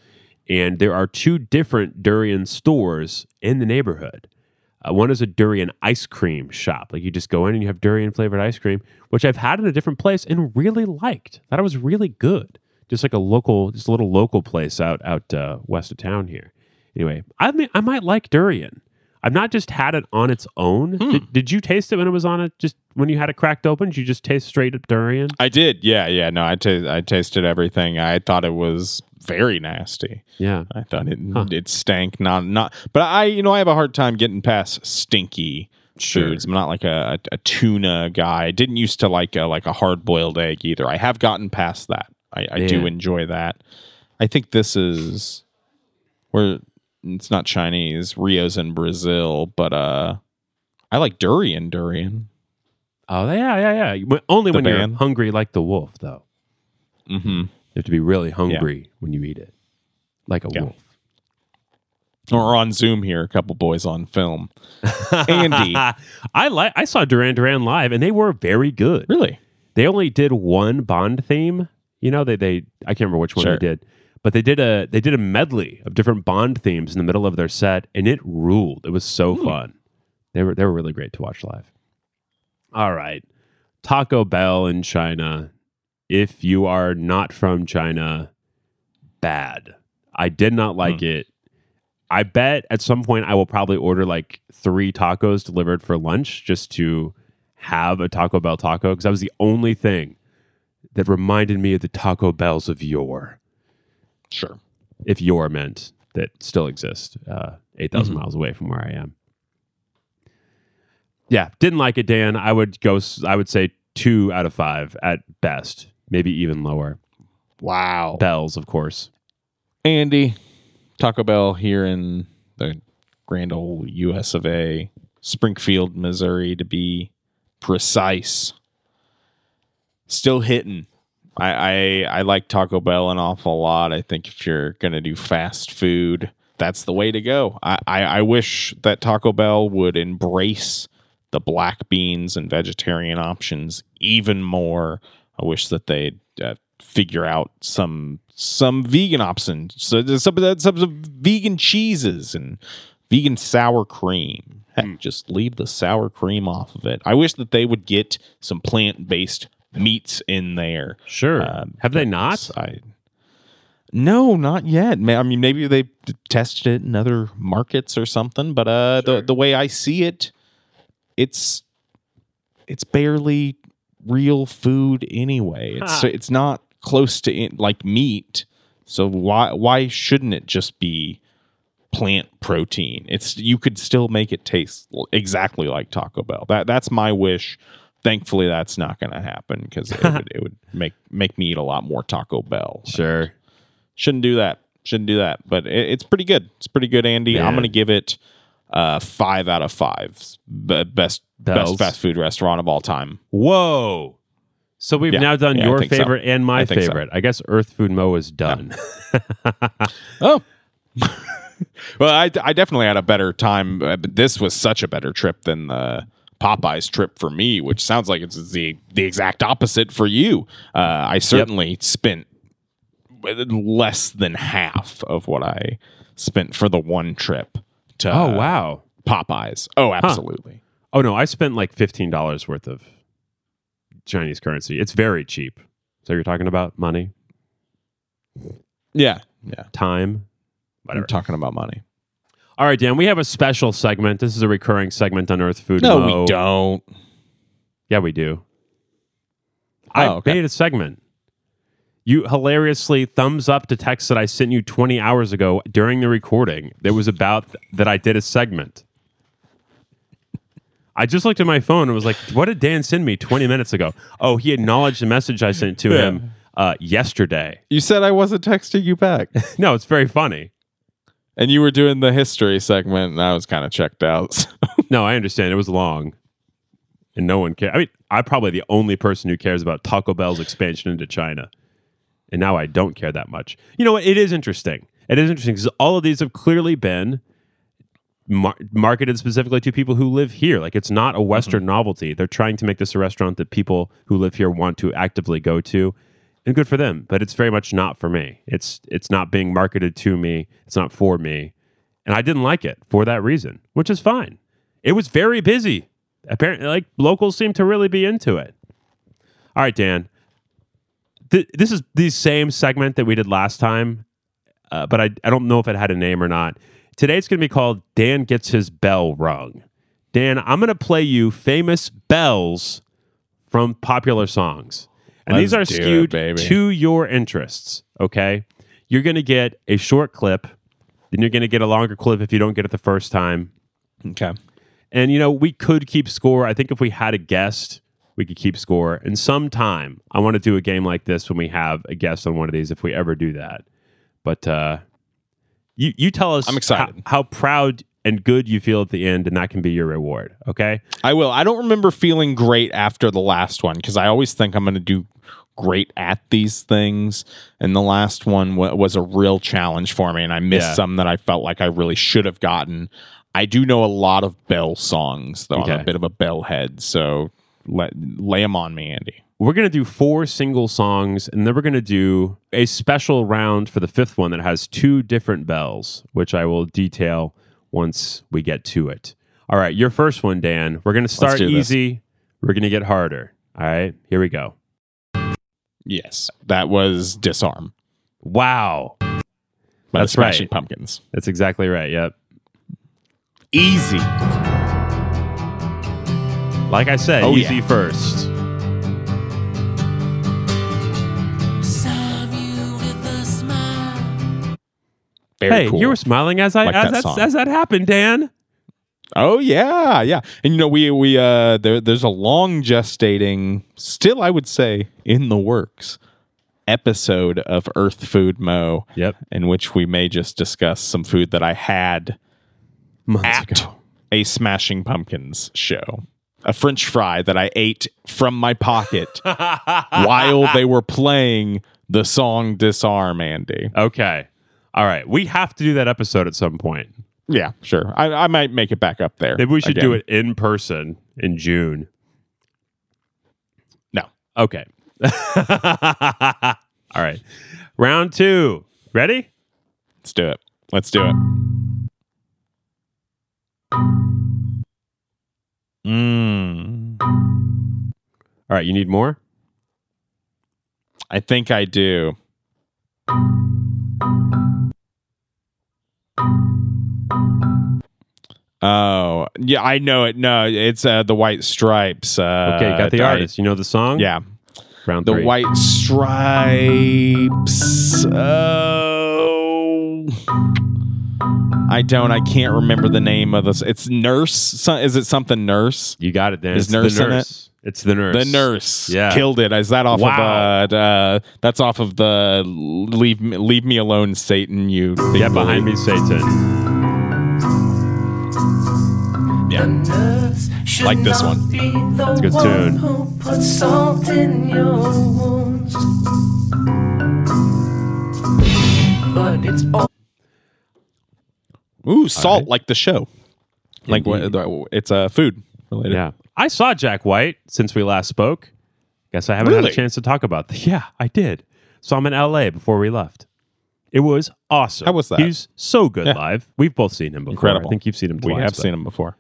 and there are two different durian stores in the neighborhood. Uh, one is a durian ice cream shop. Like you just go in and you have durian flavored ice cream, which I've had in a different place and really liked. Thought it was really good. Just like a local, just a little local place out out uh, west of town here. Anyway, I mean, I might like durian. I've not just had it on its own. Hmm. Did, did you taste it when it was on it? Just when you had it cracked open, did you just taste straight up durian? I did. Yeah, yeah. No, I, t- I tasted everything. I thought it was very nasty. Yeah, I thought it huh. it stank. Not not. But I, you know, I have a hard time getting past stinky sure. foods. I'm not like a, a, a tuna guy. I didn't used to like a, like a hard boiled egg either. I have gotten past that. I, I do enjoy that. I think this is where. It's not Chinese. Rio's in Brazil, but uh, I like durian durian. Oh, yeah, yeah, yeah. Only the when band. You're hungry like the wolf, though. Mm-hmm. You have to be really hungry yeah. when you eat it, like a yeah. wolf. Or on Zoom here, a couple boys on film. Andy. I li- I saw Duran Duran live, and they were very good. Really? They only did one Bond theme. You know, they, they I can't remember which one sure. they did. But they did a they did a medley of different Bond themes in the middle of their set, and it ruled. It was so mm. fun. They were they were really great to watch live. All right, Taco Bell in China if you are not from China, bad. I did not like mm. it. I bet at some point I will probably order like three tacos delivered for lunch just to have a Taco Bell taco, because that was the only thing that reminded me of the Taco Bells of yore. Sure. If yore meant that still exist uh, eight thousand mm-hmm. miles away from where I am. Yeah, didn't like it, Dan. I would go. I would say two out of five at best, maybe even lower. Wow. Bells, of course. Andy, Taco Bell here in the grand old U S of A, Springfield, Missouri, to be precise. Still hitting. I, I I like Taco Bell an awful lot. I think if you're gonna do fast food, that's the way to go. I, I, I wish that Taco Bell would embrace the black beans and vegetarian options even more. I wish that they'd uh, figure out some some vegan options. So there's some of some vegan cheeses and vegan sour cream. Heck, mm. just leave the sour cream off of it. I wish that they would get some plant-based meats in there. Sure. Um, Have they not? I, no, not yet. I mean, maybe they tested it in other markets or something, but uh, sure. the, the way I see it, it's it's barely real food anyway. It's huh. it's not close to in, like meat, so why why shouldn't it just be plant protein? It's you could still make it taste exactly like Taco Bell. That that's my wish. Thankfully, that's not going to happen because it would it would make make me eat a lot more Taco Bell. Sure. And shouldn't do that. Shouldn't do that. But it, it's pretty good. It's pretty good, Andy. Man. I'm going to give it uh, five out of five. B- best Bells. Best fast food restaurant of all time. Whoa. So we've yeah. now done yeah, your favorite so. and my I favorite. So. I guess Earth Food Mo is done. Yeah. oh. Well, I, I definitely had a better time. But this was such a better trip than the Popeye's trip for me, which sounds like it's the the exact opposite for you. Uh, I certainly yep. spent less than half of what I spent for the one trip to oh wow uh, Popeye's. Oh, absolutely. Huh. Oh no, I spent like fifteen dollars worth of Chinese currency. It's very cheap. So you're talking about money? Yeah, yeah. Time. Whatever. I'm talking about money. All right, Dan, we have a special segment. This is a recurring segment on Earth Food No, Mo. We don't. Yeah, we do. Oh, I okay. made a segment. You hilariously thumbs up to text that I sent you twenty hours ago during the recording. That was about th- that I did a segment. I just looked at my phone and was like, what did Dan send me twenty minutes ago? Oh, he acknowledged the message I sent to yeah. him uh, yesterday. You said I wasn't texting you back. No, it's very funny. And you were doing the history segment, and I was kind of checked out. So. No, I understand. It was long, and no one cared. I mean, I'm probably the only person who cares about Taco Bell's expansion into China, and now I don't care that much. You know what? It is interesting. It is interesting because all of these have clearly been mar- marketed specifically to people who live here. Like, it's not a Western mm-hmm. novelty. They're trying to make this a restaurant that people who live here want to actively go to. And good for them, but it's very much not for me. It's it's not being marketed to me. It's not for me. And I didn't like it for that reason, which is fine. It was very busy. Apparently, like locals seem to really be into it. All right, Dan. Th- this is the same segment that we did last time, uh, but I, I don't know if it had a name or not. Today it's going to be called Dan Gets His Bell Rung. Dan, I'm going to play you famous bells from popular songs. And Let's these are skewed it, to your interests, okay? You're going to get a short clip, then you're going to get a longer clip if you don't get it the first time. Okay. And, you know, we could keep score. I think if we had a guest, we could keep score. And sometime, I want to do a game like this when we have a guest on one of these, if we ever do that. But uh, you, you tell us I'm excited. How, how proud and good you feel at the end, and that can be your reward, okay? I will. I don't remember feeling great after the last one, because I always think I'm going to do great at these things, and the last one w- was a real challenge for me, and I missed yeah. some that I felt like I really should have gotten. I do know a lot of bell songs, though. Okay. I'm a bit of a bell head, so let, lay them on me, Andy. We're going to do four single songs, and then we're going to do a special round for the fifth one that has two different bells, which I will detail once we get to it. All right, your first one, Dan. We're going to start easy. This. We're going to get harder. All right, here we go. Yes, that was Disarm. Wow. By That's the Smashing right. Pumpkins. That's exactly right. Yep. Easy. Like I said, oh, easy yeah. first. Very hey, cool. You were smiling as I like as that that, as that happened, Dan. Oh yeah, yeah. And you know, we we uh, there, there's a long gestating, still I would say in the works, episode of Earth Food Mo. Yep. In which we may just discuss some food that I had months at ago. A Smashing Pumpkins show. A French fry that I ate from my pocket while they were playing the song Disarm, Andy. Okay. All right, we have to do that episode at some point. Yeah, sure. I, I might make it back up there. Maybe we should again. do it in person in June. No. Okay. All right. Round two. Ready? Let's do it. Let's do it. Mm. All right, you need more? I think I do. Oh, yeah, I know it. No, it's uh, The White Stripes. Uh, okay, got the artist. You know the song? Yeah. Round three. The White Stripes. Oh. I don't. I can't remember the name of this. It's Nurse. Is it something Nurse? You got it, Dan. Is Nurse in it? It's The Nurse. The Nurse. Yeah. Killed it. Is that off wow. of... Uh, uh, that's off of the Leave Me, Leave Me Alone, Satan. You. Get behind me, Satan. Yeah. Like this one. It's a good tune. Who put salt in your wounds. But it's all... Ooh, salt, right. Like the show. Indeed. Like it's uh, food related. Yeah. I saw Jack White since we last spoke. Guess I haven't really? had a chance to talk about that. Yeah, I did. Saw him in L A before we left. It was awesome. How was that? He's so good yeah. live. We've both seen him before. Incredible. I think you've seen him twice. We have though. seen him before.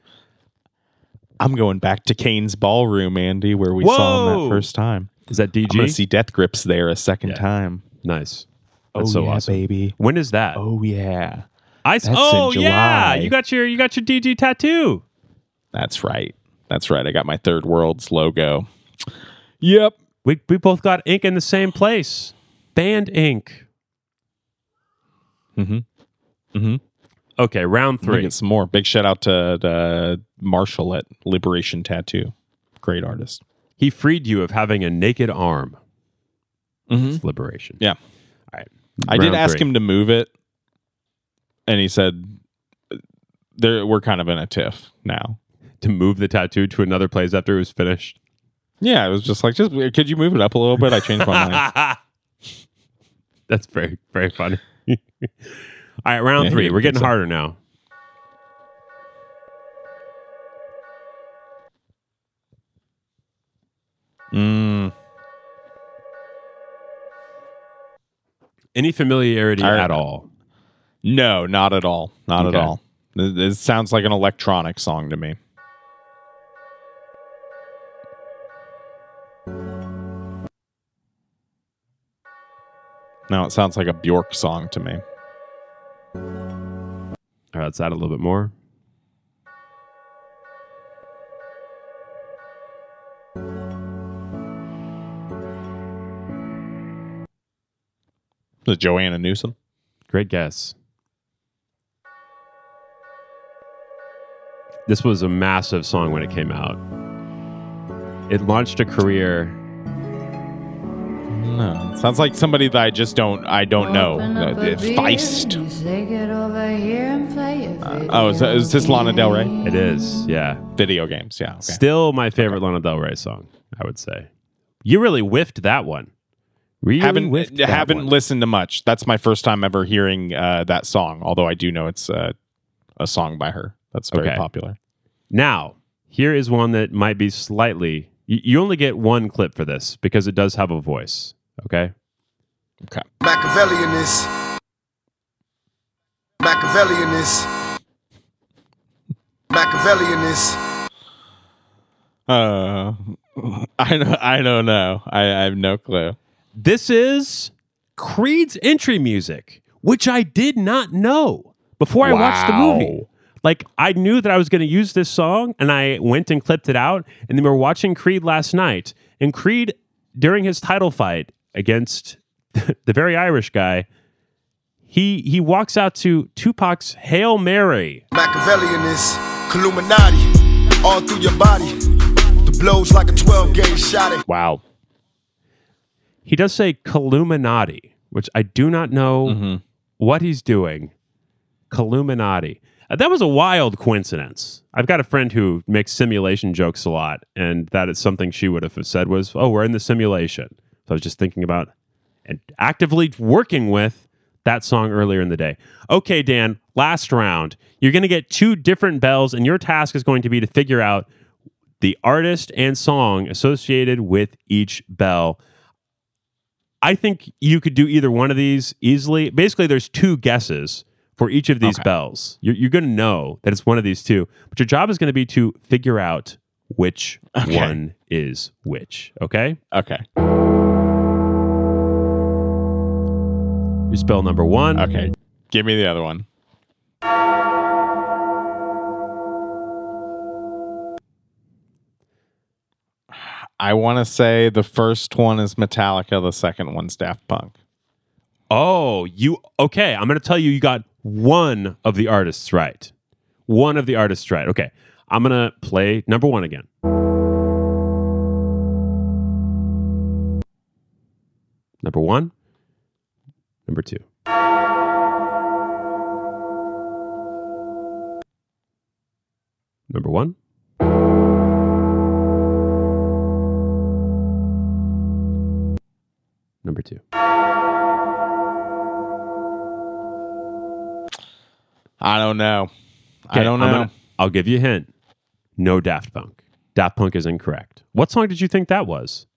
I'm going back to Kane's Ballroom, Andy, where we Whoa! saw him that first time. Is that D G? I'm going to see Death Grips there a second yeah. time. Nice. That's oh, so yeah, awesome. Baby. When is that? Oh, yeah. I That's Oh, yeah. You got your you got your D G tattoo. That's right. That's right. I got my Third World's logo. Yep. We we both got ink in the same place. Band ink. Mm-hmm. Mm-hmm. Okay, round three. Get some more. Big shout out to, to Marshall at Liberation Tattoo. Great artist. He freed you of having a naked arm. Mm-hmm. It's Liberation. Yeah. All right. I did ask three. him to move it, and he said, "There, we're kind of in a tiff now." To move the tattoo to another place after it was finished. Yeah, it was just like, just could you move it up a little bit? I changed my mind. That's very, very funny. All right, round yeah, three. We're getting harder so. now. Mm. Any familiarity I, at all? No, not at all. Not okay. at all. It, it sounds like an electronic song to me. Now it sounds like a Bjork song to me. All right, let's add a little bit more. Is it Joanna Newsom? Great guess. This was a massive song when it came out. It launched a career... No. Sounds like somebody that I just don't I don't know. Uh, Feist. Uh, oh, is, that, is this Lana Del Rey? It is, yeah. Video games, yeah. Okay. Still my favorite okay. Lana Del Rey song, I would say. You really whiffed that one. Really haven't whiffed that haven't one. listened to much. That's my first time ever hearing uh, that song, although I do know it's uh, a song by her. That's very okay. popular. Now, here is one that might be slightly... You, you only get one clip for this because it does have a voice. Okay. Okay. Machiavellian is. Machiavellian is. Machiavellian is. Uh, I don't. I don't know. I, I have no clue. This is Creed's entry music, which I did not know before I wow. watched the movie. Like, I knew that I was going to use this song, and I went and clipped it out, and then we were watching Creed last night, and Creed, during his title fight against the very Irish guy, he he walks out to Tupac's Hail Mary. Machiavellian is Illuminati all through your body. The blows like a twelve-gauge shot at- Wow. He does say Illuminati, which I do not know mm-hmm. what he's doing. Illuminati. Uh, that was a wild coincidence. I've got a friend who makes simulation jokes a lot, and that is something she would have said was, oh, we're in the simulation. So I was just thinking about and actively working with that song earlier in the day. Okay, Dan, last round. You're going to get two different bells, and your task is going to be to figure out the artist and song associated with each bell. I think you could do either one of these easily. Basically, there's two guesses for each of these okay. bells. You're, you're going to know that it's one of these two, but your job is going to be to figure out which okay. one is which. Okay? Okay. Here's bell number one. Okay. Give me the other one. I want to say the first one is Metallica. The second one's Daft Punk. Oh, you... Okay, I'm going to tell you you got one of the artists right. One of the artists right. Okay, I'm going to play number one again. Number one. Number two. Number one. Number two. I don't know. Okay, I don't know. Gonna, I'll give you a hint. No Daft Punk. Daft Punk is incorrect. What song did you think that was?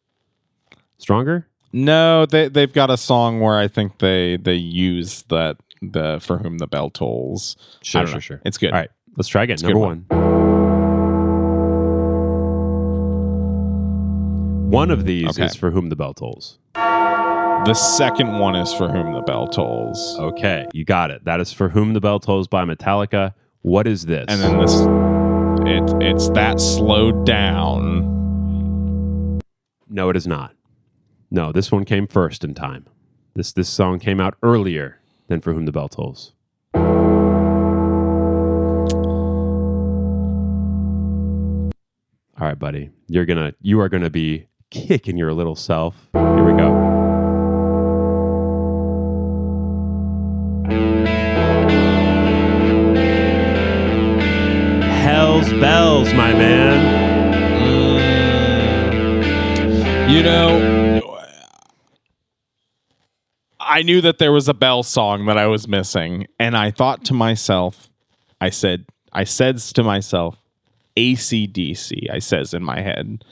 Stronger? No, they, they've got a song where I think they they use that the For Whom the Bell Tolls. Sure, sure, know. sure. It's good. All right, let's try again. It's number one. one. One of these okay. is For Whom the Bell Tolls. The second one is For Whom the Bell Tolls. Okay, you got it. That is For Whom the Bell Tolls by Metallica. What is this? And then this, it, it's that slowed down. No, it is not. No, this one came first in time. This this song came out earlier than For Whom the Bell Tolls. All right, buddy. You're gonna you are gonna be kicking your little self. Here we go. Bells, my man. You know, I knew that there was a bell song that I was missing, and I thought to myself, I said, I said to myself, A C D C, I says in my head,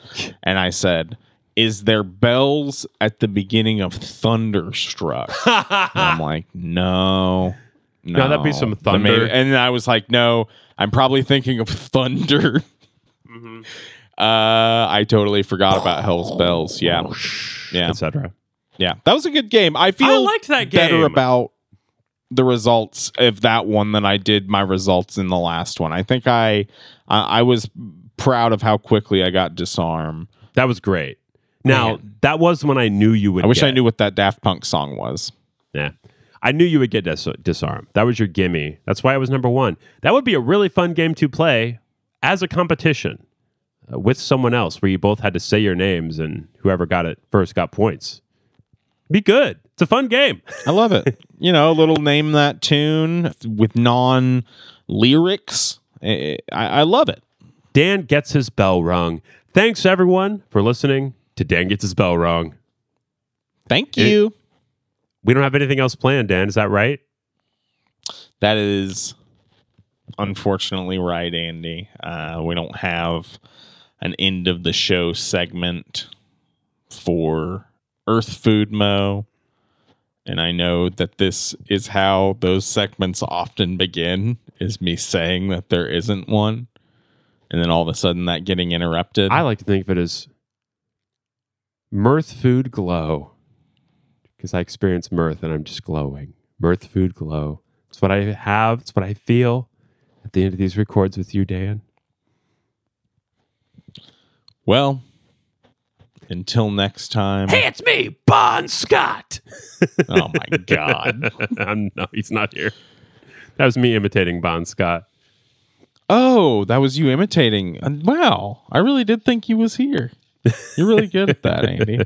and I said, is there bells at the beginning of Thunderstruck? I'm like, no. No, no, that'd be some thunder. Maybe, and I was like, no, I'm probably thinking of thunder. mm-hmm. uh, I totally forgot about Hell's Bells. Yeah. Yeah. Etc. Yeah. That was a good game. I feel I liked that game. Better about the results of that one than I did my results in the last one. I think I, I, I was proud of how quickly I got Disarm. That was great. Now, Man. that was when I knew you would I wish get. I knew what that Daft Punk song was. Yeah. I knew you would get dis- Disarm. That was your gimme. That's why it was number one. That would be a really fun game to play as a competition uh, with someone else where you both had to say your names and whoever got it first got points. Be good. It's a fun game. I love it. You know, a little name that tune with non-lyrics. I-, I-, I love it. Dan gets his bell rung. Thanks, everyone, for listening to Dan Gets His Bell Rung. Thank you. It- We don't have anything else planned, Dan. Is that right? That is unfortunately right, Andy. Uh, we don't have an end of the show segment for Earth Food Mo. And I know that this is how those segments often begin, is me saying that there isn't one. And then all of a sudden that getting interrupted. I like to think of it as Mirth Food Glow. because I experience mirth and I'm just glowing. Mirth, food, glow. It's what I have. It's what I feel at the end of these records with you, Dan. Well, until next time. Hey, it's me, Bon Scott. Oh, my God. I'm, no, he's not here. That was me imitating Bon Scott. Oh, that was you imitating. Wow. I really did think he was here. You're really good at that, Andy.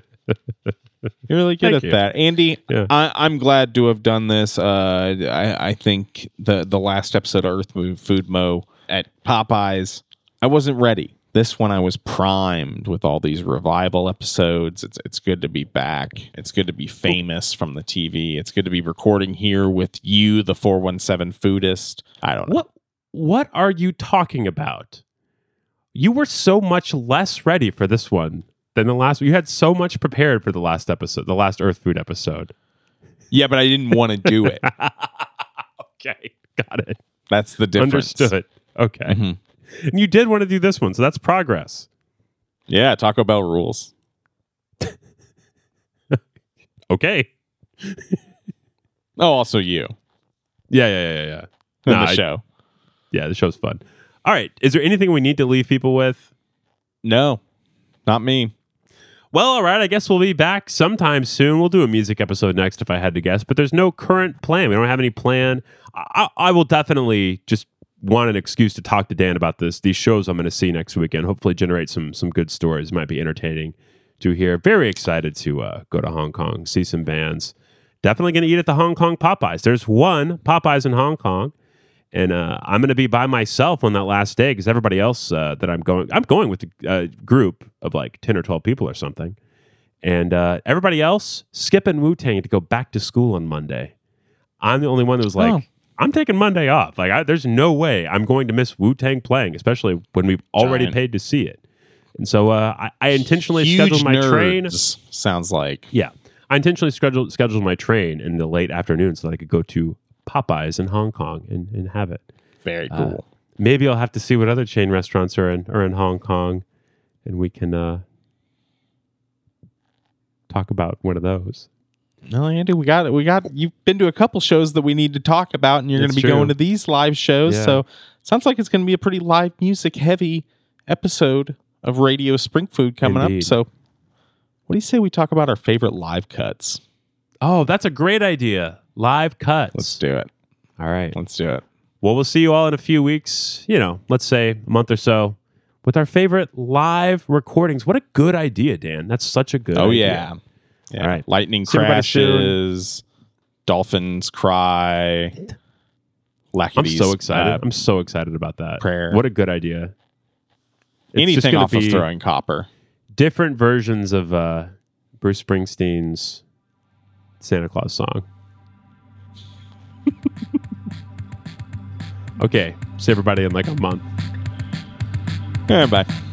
You're really good Thank at you. that. Andy, yeah. I, I'm glad to have done this. Uh, I, I think the, the last episode of Earth Move Food Mo at Popeyes, I wasn't ready. This one I was primed with all these revival episodes. It's it's good to be back. It's good to be famous from the T V. It's good to be recording here with you, the four one seven foodist. I don't know. What what are you talking about? You were so much less ready for this one than the last one. You had so much prepared for the last episode, the last Earth Food episode. Yeah, but I didn't want to do it. Okay, got it. That's the difference. Understood. Okay. Mm-hmm. And you did want to do this one, so that's progress. Yeah, Taco Bell rules. Okay. Oh, also you. Yeah, yeah, yeah, yeah. And nah, the show. I, yeah, the show's fun. All right. Is there anything we need to leave people with? No, not me. Well, all right. I guess we'll be back sometime soon. We'll do a music episode next if I had to guess, but there's no current plan. We don't have any plan. I, I will definitely just want an excuse to talk to Dan about this. These shows I'm going to see next weekend. Hopefully generate some some good stories. Might be entertaining to hear. Very excited to uh, go to Hong Kong, see some bands. Definitely going to eat at the Hong Kong Popeyes. There's one Popeyes in Hong Kong. And uh, I'm going to be by myself on that last day because everybody else uh, that I'm going, I'm going with a group of like ten or twelve people or something. And uh, everybody else skipping Wu-Tang to go back to school on Monday. I'm the only one that was like, oh. I'm taking Monday off. Like, I, there's no way I'm going to miss Wu-Tang playing, especially when we've already Giant. paid to see it. And so uh, I, I intentionally Huge scheduled my nerds, train. Sounds like. Yeah. I intentionally scheduled, scheduled my train in the late afternoon so that I could go to Popeyes in Hong Kong and, and have it. Very cool. Uh, maybe I'll have to see what other chain restaurants are in, are in Hong Kong, and we can uh, talk about one of those. No, Andy, we got it. We got you've been to a couple shows that we need to talk about, and you're going to be true. going to these live shows. Yeah. So sounds like it's going to be a pretty live music heavy episode of Radio Spring Food coming Indeed. up. So what do you say we talk about our favorite live cuts? Oh, that's a great idea. Live cuts. Let's do it. All right. Let's do it. Well, we'll see you all in a few weeks, you know, let's say a month or so with our favorite live recordings. What a good idea, Dan. That's such a good oh, idea. Yeah. Yeah. All right. Lightning see crashes, dolphins cry. I'm so excited. Uh, I'm so excited about that. Prayer. What a good idea. It's Anything off of Throwing Copper. Different versions of uh, Bruce Springsteen's Santa Claus song. Okay, see everybody in like a month. All right, bye.